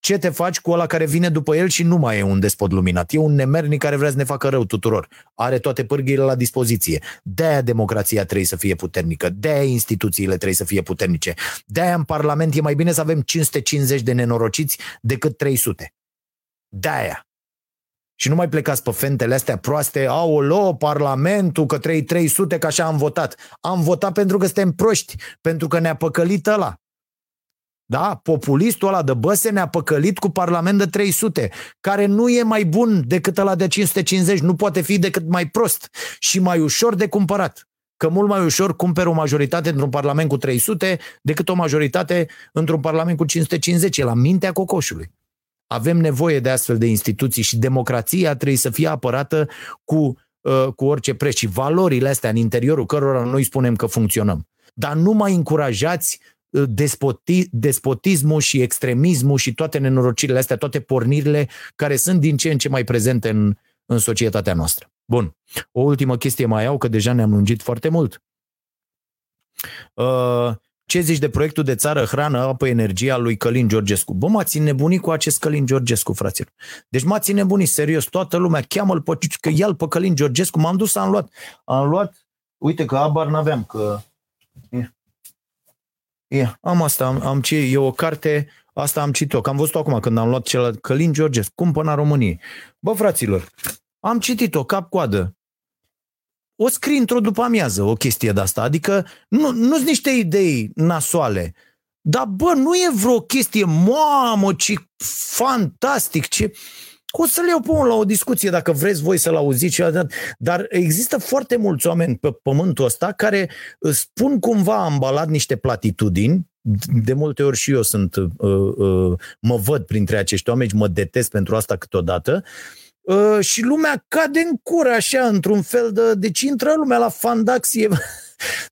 ce te faci cu ăla care vine după el și nu mai e un despot luminat? E un nemernic care vrea să ne facă rău tuturor. Are toate pârghiile la dispoziție. De-aia democrația trebuie să fie puternică, de-aia instituțiile trebuie să fie puternice, de-aia în Parlament e mai bine să avem cinci sute cincizeci de nenorociți decât trei sute. De-aia. Și nu mai plecați pe fentele astea proaste, aolo, Parlamentul, că trei sute, că așa am votat. Am votat pentru că suntem proști, pentru că ne-a păcălit ăla. Da? Populistul ăla de Băse ne-a păcălit cu Parlament de trei sute, care nu e mai bun decât ăla de cinci sute cincizeci, nu poate fi decât mai prost și mai ușor de cumpărat. Că mult mai ușor cumperi o majoritate într-un Parlament cu trei sute decât o majoritate într-un Parlament cu cinci sute cincizeci, e la mintea cocoșului. Avem nevoie de astfel de instituții și democrația trebuie să fie apărată cu, uh, cu orice preț și valorile astea în interiorul cărora noi spunem că funcționăm. Dar nu mai încurajați uh, despoti, despotismul și extremismul și toate nenorocirile astea, toate pornirile care sunt din ce în ce mai prezente în, în societatea noastră. Bun, o ultimă chestie mai au, că deja ne-am lungit foarte mult. Uh, Ce zici de proiectul de țară, hrană, apă, energie al lui Călin Georgescu? Bă, m-ați nebunit cu acest Călin Georgescu, fraților. Deci m-ați nebunit, serios, toată lumea, cheamă-l pe, că ia-l pe Călin Georgescu, m-am dus, am luat. Am luat, uite că abar n-aveam, că... Ia, ia. Am asta, am, am ce, e o carte, asta am citit-o, că am văzut-o acum când am luat celălalt, Călin Georgescu, cumpăna României. Bă, fraților, am citit-o cap-coadă. O scrii într-o după-amiază o chestie de asta, adică nu, nu-s niște idei nasoale, dar bă, nu e vreo chestie, mamă, ce fantastic, ce... O să le iau pe unul la o discuție dacă vreți voi să-l auziți, dar există foarte mulți oameni pe pământul ăsta care spun cumva ambalat niște platitudini. De multe ori și eu sunt, uh, uh, mă văd printre acești oameni, mă detest pentru asta câteodată. Uh, și lumea cade în cură așa, într-un fel de... Deci intră lumea la fandaxie.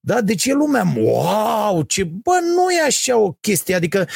Da? Deci e lumea, wow, ce, bă, nu e așa o chestie, adică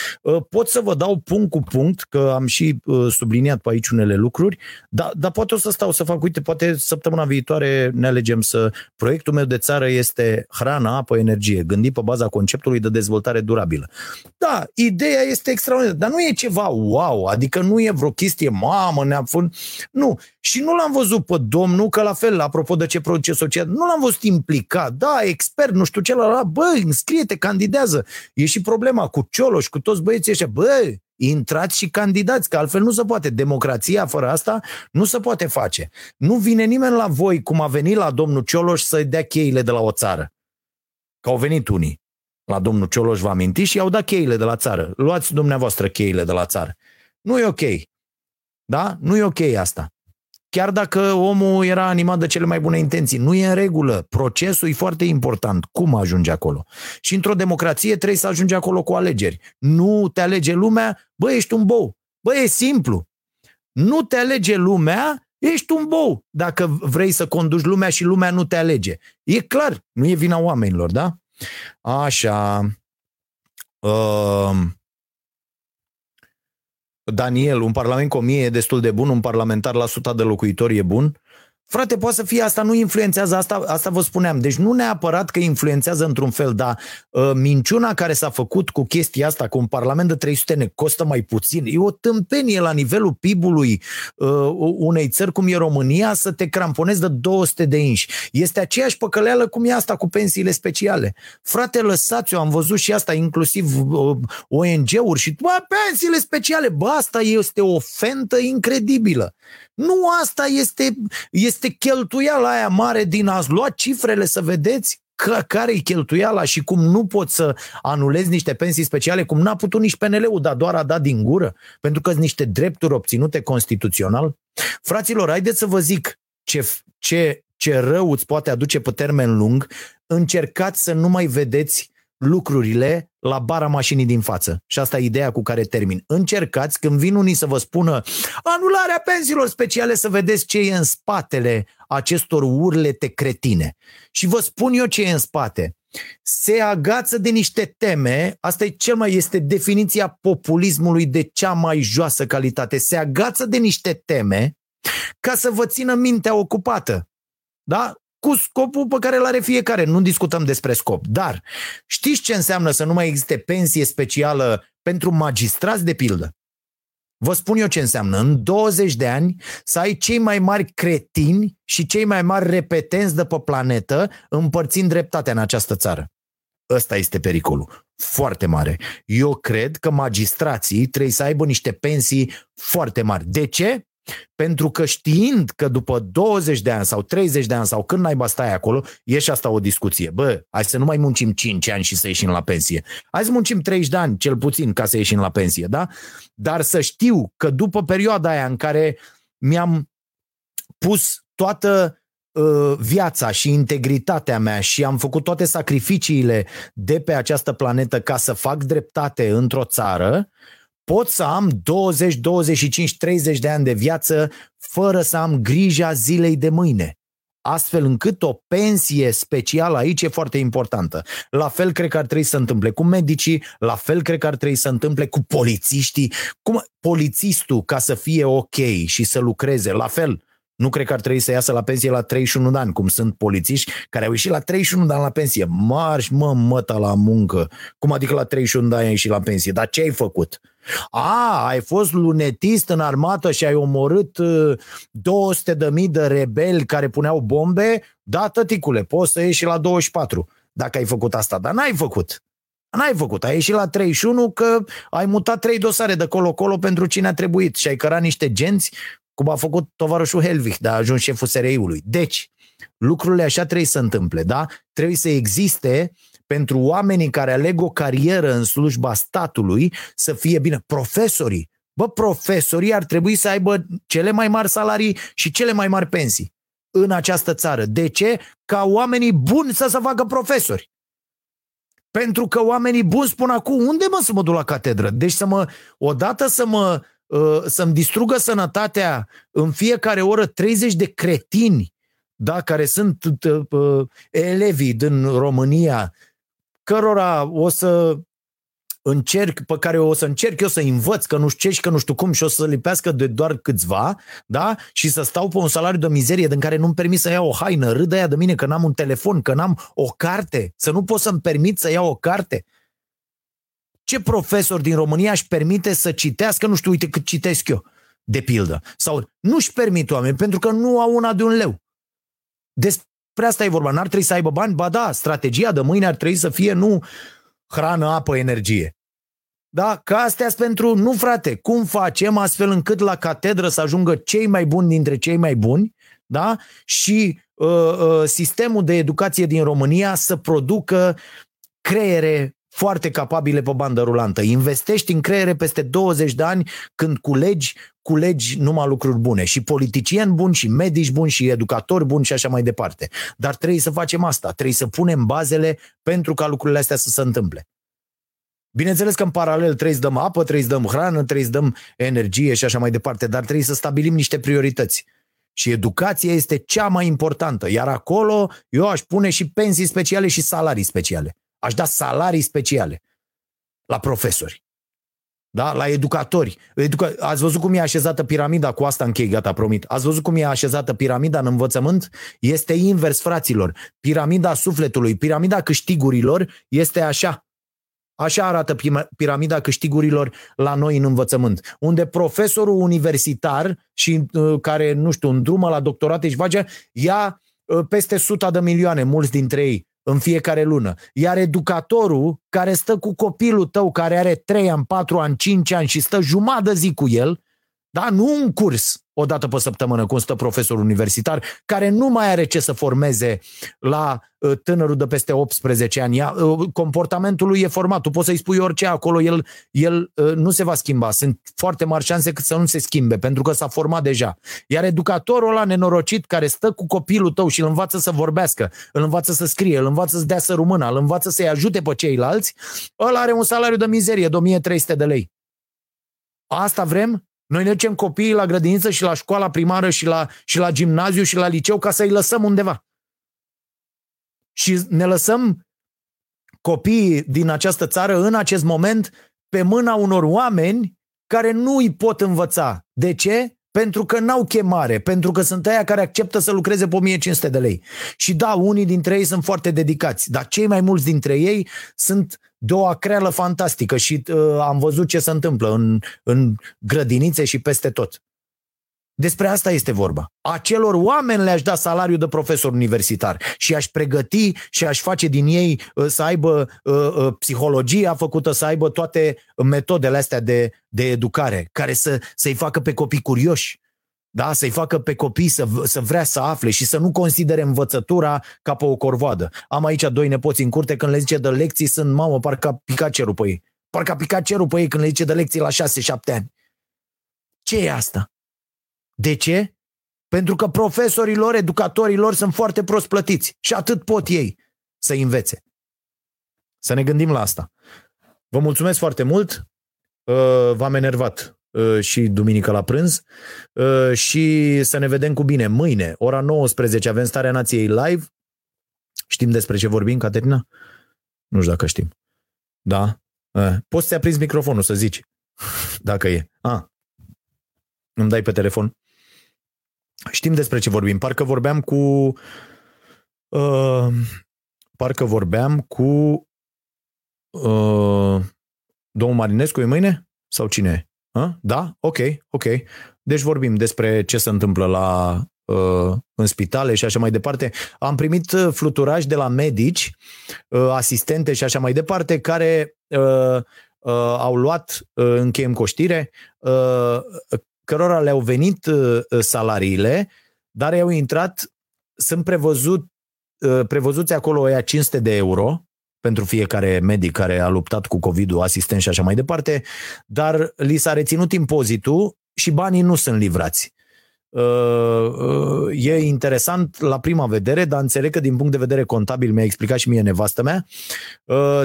pot să vă dau punct cu punct, că am și subliniat pe aici unele lucruri, dar, dar poate o să stau să fac, uite, poate săptămâna viitoare ne alegem să... Proiectul meu de țară este hrana, apă, energie, gândit pe baza conceptului de dezvoltare durabilă. Da, ideea este extraordinară, dar nu e ceva wow, adică nu e vreo chestie, mamă, ne-am făcut... Nu, și nu l-am văzut pe domnul, că la fel, apropo de ce produce social, nu l-am văzut implicat, da, expert, nu știu celălalt, bă, înscrie-te, candidează. E și problema cu Cioloș, cu toți băieții ăștia, bă, intrați și candidați, că altfel nu se poate. Democrația fără asta nu se poate face. Nu vine nimeni la voi, cum a venit la domnul Cioloș, să-i dea cheile de la o țară. Că au venit unii la domnul Cioloș, vă amintiți, și i-au dat cheile de la țară. Luați dumneavoastră cheile de la țară. Nu e ok. Da? Nu e ok asta. Chiar dacă omul era animat de cele mai bune intenții, nu e în regulă. Procesul e foarte important. Cum ajungi acolo? Și într-o democrație trebuie să ajungi acolo cu alegeri. Nu te alege lumea, bă, ești un bou. Bă, e simplu. Nu te alege lumea, ești un bou. Dacă vrei să conduci lumea și lumea nu te alege. E clar, nu e vina oamenilor, da? Așa. Uh... Daniel, un parlament cu o mie e destul de bun, un parlamentar la suta de locuitori e bun. Frate, poate să fie asta, nu influențează, asta, asta vă spuneam. Deci nu neapărat că influențează într-un fel, dar uh, minciuna care s-a făcut cu chestia asta, cu un parlament de trei sute ne costă mai puțin, e o tâmpenie la nivelul P I B-ului uh, unei țări cum e România să te cramponezi de două sute de inși. Este aceeași păcăleală cum e asta cu pensiile speciale. Frate, lăsați-o, am văzut și asta, inclusiv uh, O N G-uri și bă, pensiile speciale, bă, asta este o fentă incredibilă. Nu asta este, este cheltuiala aia mare din a-ți lua cifrele să vedeți că, care-i cheltuiala și cum nu poți să anulezi niște pensii speciale, cum n-a putut nici P N L-ul, dar doar a dat din gură, pentru că sunt niște drepturi obținute constituțional. Fraților, haideți să vă zic ce, ce, ce rău îți poate aduce pe termen lung. Încercați să nu mai vedeți lucrurile la bara mașinii din față. Și asta e ideea cu care termin. Încercați, când vin unii să vă spună anularea pensiilor speciale, să vedeți ce e în spatele acestor urlete cretine. Și vă spun eu ce e în spate. Se agață de niște teme, asta e cel mai, este definiția populismului de cea mai joasă calitate. Se agață de niște teme ca să vă țină mintea ocupată. Da? Cu scopul pe care îl are fiecare. Nu discutăm despre scop, dar știți ce înseamnă să nu mai existe pensie specială pentru magistrați, de pildă? Vă spun eu ce înseamnă. În douăzeci de ani să ai cei mai mari cretini și cei mai mari repetenți de pe planetă împărțind dreptatea în această țară. Ăsta este pericolul. Foarte mare. Eu cred că magistrații trebuie să aibă niște pensii foarte mari. De ce? Pentru că știind că după douăzeci de ani sau treizeci de ani sau când naiba stai acolo, e și asta o discuție. Bă, hai să nu mai muncim cinci ani și să ieșim la pensie. Hai să muncim treizeci de ani cel puțin ca să ieșim la pensie, da? Dar să știu că după perioada aia în care mi-am pus toată viața și integritatea mea și am făcut toate sacrificiile de pe această planetă ca să fac dreptate într-o țară, pot să am douăzeci, douăzeci și cinci, treizeci de ani de viață fără să am grija zilei de mâine. Astfel încât o pensie specială aici e foarte importantă. La fel cred că ar trebui să întâmple cu medicii, la fel cred că ar trebui să întâmple cu polițiștii. Cum polițistul, ca să fie ok și să lucreze, la fel, nu cred că ar trebui să iasă la pensie la treizeci și unu de ani, cum sunt polițiști care au ieșit la treizeci și unu de ani la pensie. Marș, mă, măta la muncă. Cum adică la treizeci și unu de ani ai ieșit la pensie? Dar ce ai făcut? A, ai fost lunetist în armată și ai omorât două sute de mii de rebeli care puneau bombe? Da, tăticule, poți să ieși la douăzeci și patru dacă ai făcut asta, dar n-ai făcut. N-ai făcut, ai ieșit la treizeci și unu că ai mutat trei dosare de colo-colo pentru cine a trebuit și ai cărat niște genți, cum a făcut tovarășul Helvig, dar a ajuns șeful S R I-ului. Deci, lucrurile așa trebuie să întâmple, da? Trebuie să existe pentru oamenii care aleg o carieră în slujba statului să fie bine. Profesorii, bă, profesorii ar trebui să aibă cele mai mari salarii și cele mai mari pensii în această țară. De ce? Ca oamenii buni să se facă profesori. Pentru că oamenii buni spun acum, unde mă să mă duc la catedră? Deci să mă, odată să mă, să-mi distrugă sănătatea în fiecare oră treizeci de cretini da, care sunt uh, elevii din România, cărora o să încerc, pe care o să încerc eu să învăț că nu știu ce și că nu știu cum și o să lipească de doar câțiva, da? Și să stau pe un salariu de mizerie din care nu-mi permit să iau o haină, râdă aia de mine că n-am un telefon, că n-am o carte, să nu pot să-mi permit să iau o carte. Ce profesor din România își permite să citească, nu știu, uite cât citesc eu, de pildă. Sau nu-și permit oameni pentru că nu au una de un leu. Despre asta e vorba, n-ar trebui să aibă bani? Ba da, strategia de mâine ar trebui să fie nu hrană, apă, energie. Da? Că astea-s pentru, nu frate, cum facem astfel încât la catedră să ajungă cei mai buni dintre cei mai buni, da? Și uh, uh, sistemul de educație din România să producă creiere foarte capabile pe bandă rulantă. Investești în creiere peste douăzeci de ani când culegi, culegi numai lucruri bune. Și politicieni buni, și medici buni, și educatori buni și așa mai departe. Dar trebuie să facem asta. Trebuie să punem bazele pentru ca lucrurile astea să se întâmple. Bineînțeles că în paralel trebuie să dăm apă, trebuie să dăm hrană, trebuie să dăm energie și așa mai departe. Dar trebuie să stabilim niște priorități. Și educația este cea mai importantă. Iar acolo eu aș pune și pensii speciale și salarii speciale. Aș da salarii speciale la profesori, da? La educatori. Educa- Ați văzut cum e așezată piramida? Cu asta închei, gata, promit. Ați văzut cum e așezată piramida în învățământ? Este invers, fraților. Piramida sufletului, piramida câștigurilor este așa. Așa arată piramida câștigurilor la noi în învățământ. Unde profesorul universitar și care, nu știu, îndrumă la doctorate și face, ia peste suta de milioane, mulți dintre ei, în fiecare lună. Iar educatorul care stă cu copilul tău, care are trei ani, patru ani, cinci ani și stă jumătate de zi cu el, da? Nu un curs o dată pe săptămână, cum stă profesorul universitar, care nu mai are ce să formeze la tânărul de peste optsprezece ani. Comportamentul lui e format, tu poți să-i spui orice acolo, el, el nu se va schimba. Sunt foarte mari șanse cât să nu se schimbe, pentru că s-a format deja. Iar educatorul ăla nenorocit care stă cu copilul tău și îl învață să vorbească, îl învață să scrie, îl învață să dea sărut mâna, îl învață să-i ajute pe ceilalți, ăla are un salariu de mizerie de o mie trei sute de lei. Asta vrem? Noi ne ducem copiii la grădiniță și la școala primară și la, și la gimnaziu și la liceu ca să-i lăsăm undeva. Și ne lăsăm copiii din această țară în acest moment pe mâna unor oameni care nu îi pot învăța. De ce? Pentru că n-au chemare, pentru că sunt aia care acceptă să lucreze pe o mie cinci sute de lei. Și da, unii dintre ei sunt foarte dedicați, dar cei mai mulți dintre ei sunt de o acreală fantastică și uh, am văzut ce se întâmplă în, în grădinițe și peste tot. Despre asta este vorba. Acelor oameni le-aș da salariu de profesor universitar și aș pregăti și aș face din ei uh, să aibă uh, uh, psihologia făcută, să aibă toate metodele astea de, de educare, care să, să-i facă pe copii curioși, da? Să-i facă pe copii să, să vrea să afle și să nu considere învățătura ca pe o corvoadă. Am aici doi nepoți în curte, când le zice de lecții sunt, mamă, parcă a picat cerul pe ei. Parcă a picat cerul pe ei când le zice de lecții la șase șapte ani. Ce e asta? De ce? Pentru că profesorilor, educatorilor sunt foarte prost plătiți și atât pot ei să învețe. Să ne gândim la asta. Vă mulțumesc foarte mult, v-am enervat și duminică la prânz și să ne vedem cu bine. Mâine, ora nouăsprezece, avem Starea Nației live. Știm despre ce vorbim, Caterina? Nu știu dacă știm. Da? Poți să-ți aprinzi microfonul să zici, dacă e. A, îmi dai pe telefon. Știm despre ce vorbim. Parcă vorbeam cu uh, parcă vorbeam cu uh, domnul Marinescu, e mâine? Sau cine e? Uh? Da? Ok, ok. Deci vorbim despre ce se întâmplă la uh, în spitale și așa mai departe. Am primit fluturaj de la medici, uh, asistente și așa mai departe, care uh, uh, au luat, uh, încheiem coștire, uh, cărora le-au venit salariile, dar i-au intrat, sunt prevăzut, prevăzuți acolo aia cinci sute de euro pentru fiecare medic care a luptat cu COVID-ul, asistent și așa mai departe, dar li s-a reținut impozitul și banii nu sunt livrați. e interesant la prima vedere, dar înțeleg că din punct de vedere contabil, mi-a explicat și mie nevastă mea,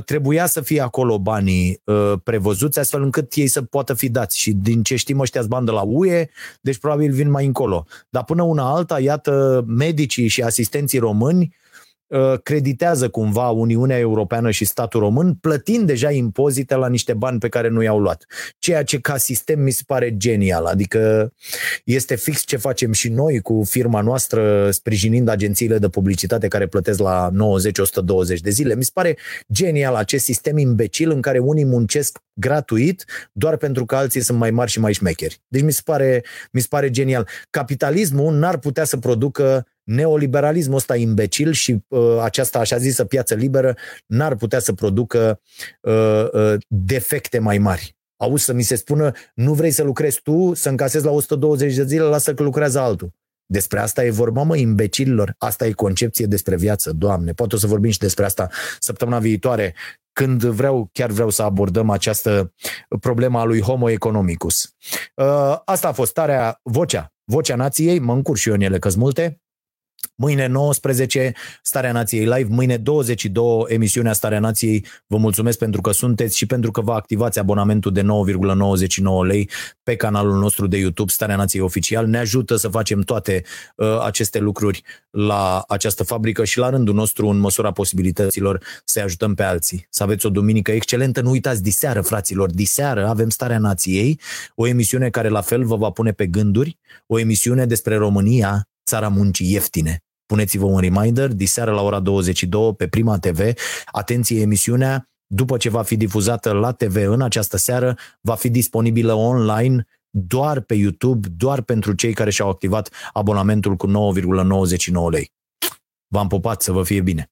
trebuia să fie acolo banii prevăzuți, astfel încât ei să poată fi dați. Și din ce știm, ăștia-s bani de la U E, deci probabil vin mai încolo. Dar până una alta, iată, medicii și asistenții români creditează cumva Uniunea Europeană și statul român, plătind deja impozite la niște bani pe care nu i-au luat. Ceea ce ca sistem mi se pare genial, adică este fix ce facem și noi cu firma noastră, sprijinind agențiile de publicitate care plătesc la nouăzeci la o sută douăzeci de zile. Mi se pare genial acest sistem imbecil în care unii muncesc gratuit doar pentru că alții sunt mai mari și mai șmecheri. Deci mi se pare, mi se pare genial. Capitalismul n-ar putea să producă neoliberalismul ăsta imbecil și uh, aceasta așa zisă piață liberă n-ar putea să producă uh, uh, defecte mai mari. Auzi, să mi se spună, nu vrei să lucrezi tu, să încasezi la o sută douăzeci de zile, lasă că lucrează altul. Despre asta e vorba, mă, imbecililor. Asta e concepție despre viață, Doamne. Poate o să vorbim și despre asta săptămâna viitoare, când vreau, chiar vreau să abordăm această problemă a lui Homo economicus. Uh, asta a fost starea, vocea, vocea nației. Mă încurc și eu în ele, că-s multe. Mâine nouăsprezece, Starea Nației Live, mâine douăzeci și doi, emisiunea Starea Nației. Vă mulțumesc pentru că sunteți și pentru că vă activați abonamentul de nouă virgulă nouăzeci și nouă lei pe canalul nostru de YouTube, Starea Nației Oficial. Ne ajută să facem toate uh, aceste lucruri la această fabrică și la rândul nostru, în măsura posibilităților, să ajutăm pe alții. Să aveți o duminică excelentă. Nu uitați, diseară, fraților, diseară avem Starea Nației, o emisiune care la fel vă va pune pe gânduri, o emisiune despre România, țara muncii ieftine. Puneți-vă un reminder, diseară la ora douăzeci și doi pe Prima T V. Atenție, emisiunea, după ce va fi difuzată la T V în această seară, va fi disponibilă online doar pe YouTube, doar pentru cei care și-au activat abonamentul cu nouă virgulă nouăzeci și nouă lei. V-am pupat, să vă fie bine!